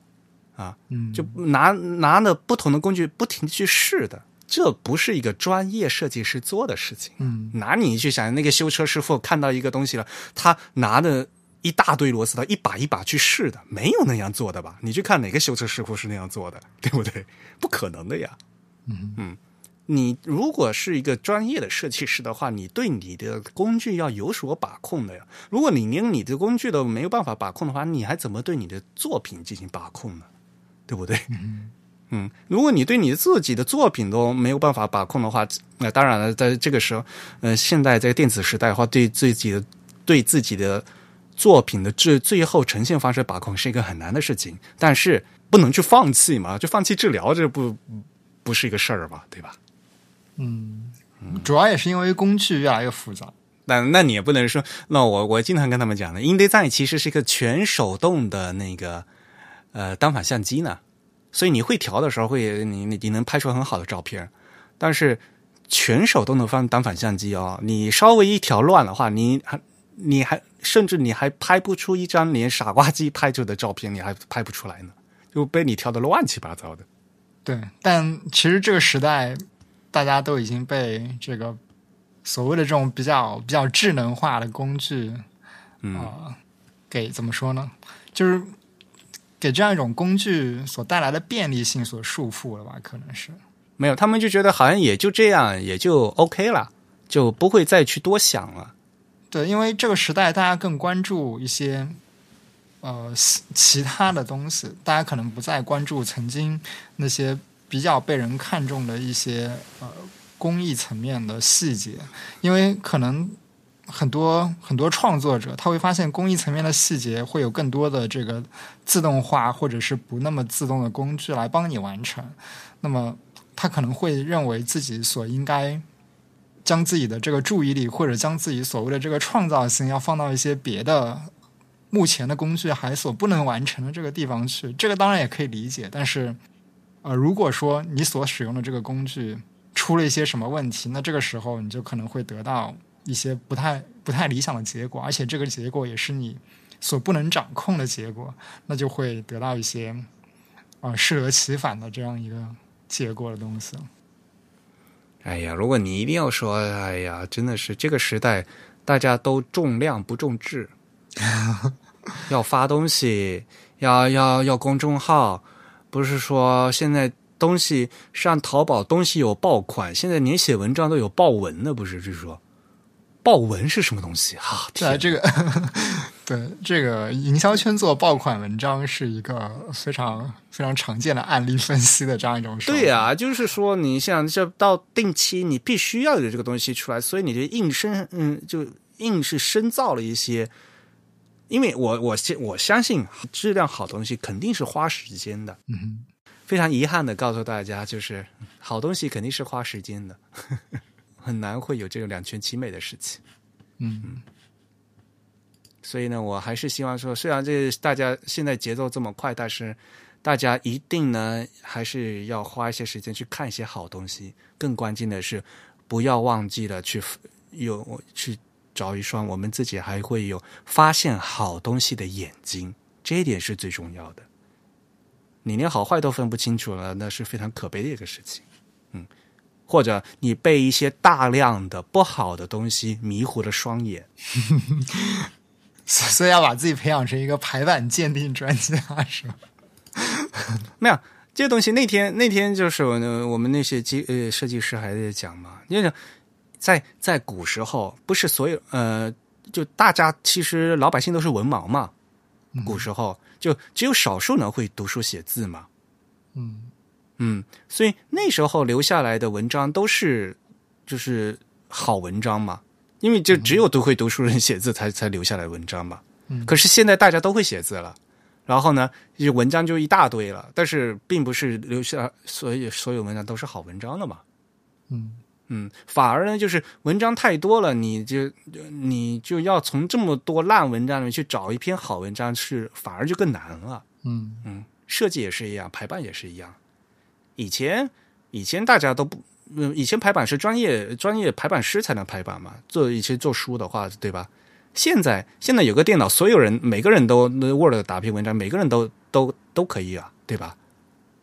啊，就拿了不同的工具不停的去试的，这不是一个专业设计师做的事情。拿你去想那个修车师傅看到一个东西了，他拿的一大堆螺丝刀一把一把去试的，没有那样做的吧？你去看哪个修车师傅是那样做的，对不对？不可能的呀。你如果是一个专业的设计师的话，你对你的工具要有所把控的呀。如果你连你的工具都没有办法把控的话，你还怎么对你的作品进行把控呢？对不对？如果你对你自己的作品都没有办法把控的话，那当然了，在这个时候，现在在电子时代的话，对自己的作品的最后呈现方式把控是一个很难的事情，但是不能去放弃嘛，就放弃治疗这不是一个事儿吧，对吧？主要也是因为工具越来越复杂。那你也不能说，那我经常跟他们讲的 ，InDesign 其实是一个全手动的那个单反相机呢，所以你会调的时候你能拍出很好的照片，但是全手动的单反相机哦，你稍微一调乱的话，你还拍不出一张连傻瓜机拍出的照片，你还拍不出来呢，就被你挑得乱七八糟的。对，但其实这个时代大家都已经被这个所谓的这种比较智能化的工具给怎么说呢，就是给这样一种工具所带来的便利性所束缚了吧，可能是。没有，他们就觉得好像也就这样也就 OK 了，就不会再去多想了。对，因为这个时代大家更关注一些其他的东西，大家可能不再关注曾经那些比较被人看重的一些工艺层面的细节，因为可能很多创作者他会发现工艺层面的细节会有更多的这个自动化或者是不那么自动的工具来帮你完成，那么他可能会认为自己所应该将自己的这个注意力或者将自己所谓的这个创造性要放到一些别的目前的工具还所不能完成的这个地方去，这个当然也可以理解。但是如果说你所使用的这个工具出了一些什么问题，那这个时候你就可能会得到一些不太理想的结果，而且这个结果也是你所不能掌控的结果，那就会得到一些适得其反的这样一个结果的东西。哎呀，如果你一定要说，哎呀，真的是这个时代大家都重量不重质，要发东西，要公众号，不是说现在东西上淘宝东西有爆款，现在连写文章都有爆文的，不是？就是说爆文是什么东西啊？对啊，这个对这个营销圈做爆款文章是一个非常非常常见的案例分析的这样一种事。对啊，就是说你想这到定期你必须要有这个东西出来，所以你就硬是深造了一些。因为我相信质量好的东西肯定是花时间的。嗯，非常遗憾的告诉大家，就是好东西肯定是花时间的，很难会有这个两全其美的事情。嗯。所以呢，我还是希望说，虽然这大家现在节奏这么快，但是大家一定呢还是要花一些时间去看一些好东西。更关键的是，不要忘记了去找一双我们自己还会有发现好东西的眼睛，这一点是最重要的。你连好坏都分不清楚了，那是非常可悲的一个事情。嗯，或者你被一些大量的不好的东西迷糊了双眼。所以要把自己培养成一个排版鉴定专家是吧？没有这东西，那天就是我们那些设计师还在讲嘛，因为在古时候不是所有就大家其实老百姓都是文盲嘛，古时候就只有少数人会读书写字嘛，嗯，所以那时候留下来的文章都是就是好文章嘛。因为就只有都会读书人写字才留下来文章嘛。可是现在大家都会写字了，然后呢文章就一大堆了，但是并不是留下所有文章都是好文章的嘛。嗯，反而呢就是文章太多了，你就要从这么多烂文章里面去找一篇好文章，是反而就更难了。嗯，设计也是一样，排版也是一样。以前大家都不。以前排版是专业排版师才能排版嘛，以前做书的话，对吧？现在有个电脑，所有人每个人都 Word 打篇文章，每个人都可以啊，对吧？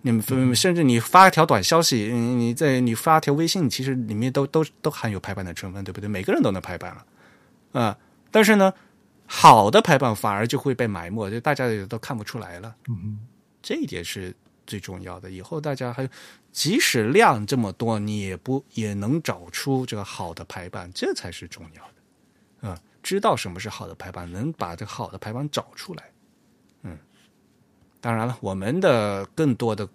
你甚至你发一条短消息，你发一条微信，其实里面都含有排版的成分，对不对？每个人都能排版了，但是呢，好的排版反而就会被埋没，就大家也都看不出来了。这一点是最重要的。以后大家还即使量这么多，你也能找出这个好的排版，这才是重要的。知道什么是好的排版，能把这个好的排版找出来。当然了，我们的更多的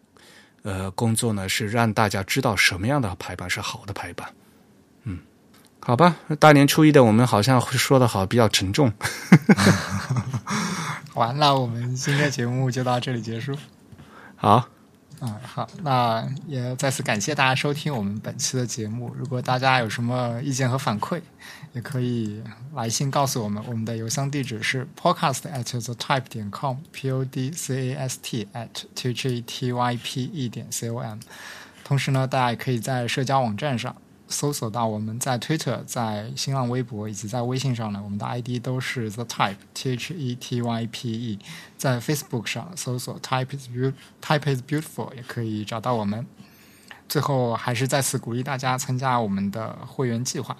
工作呢，是让大家知道什么样的排版是好的排版。好吧，大年初一的我们好像说的好比较沉重。好吧，那我们今天节目就到这里结束。好。好，那也再次感谢大家收听我们本期的节目。如果大家有什么意见和反馈，也可以来信告诉我们。我们的邮箱地址是 podcast@thetype.com podcast@thetype.com。同时呢，大家也可以在社交网站上搜索到我们，在 Twitter、在新浪微博以及在微信上呢，我们的 ID 都是 thetype。在 Facebook 上搜索 Type is Beautiful 也可以找到我们。最后还是再次鼓励大家参加我们的会员计划。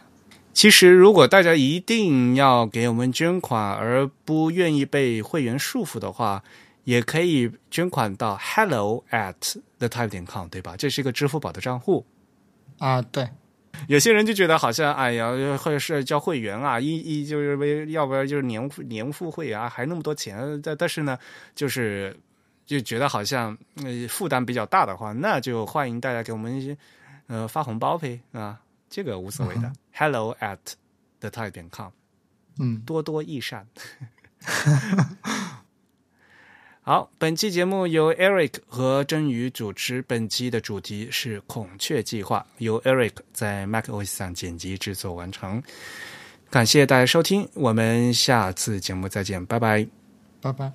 其实如果大家一定要给我们捐款而不愿意被会员束缚的话，也可以捐款到 hello@thetype.com， 对吧？这是一个支付宝的账户啊，对。有些人就觉得好像哎呀，或是交会员啊，就是要不然就是年付会啊，还那么多钱。但是呢，就是就觉得好像负担比较大的话，那就欢迎大家给我们一些发红包呗啊，这个无所谓的。hello@thetype.com， 多多益善。好，本期节目由 Eric 和真宇主持，本期的主题是孔雀计划，由 Eric 在 macOS 上剪辑制作完成。感谢大家收听，我们下次节目再见，拜拜，拜拜。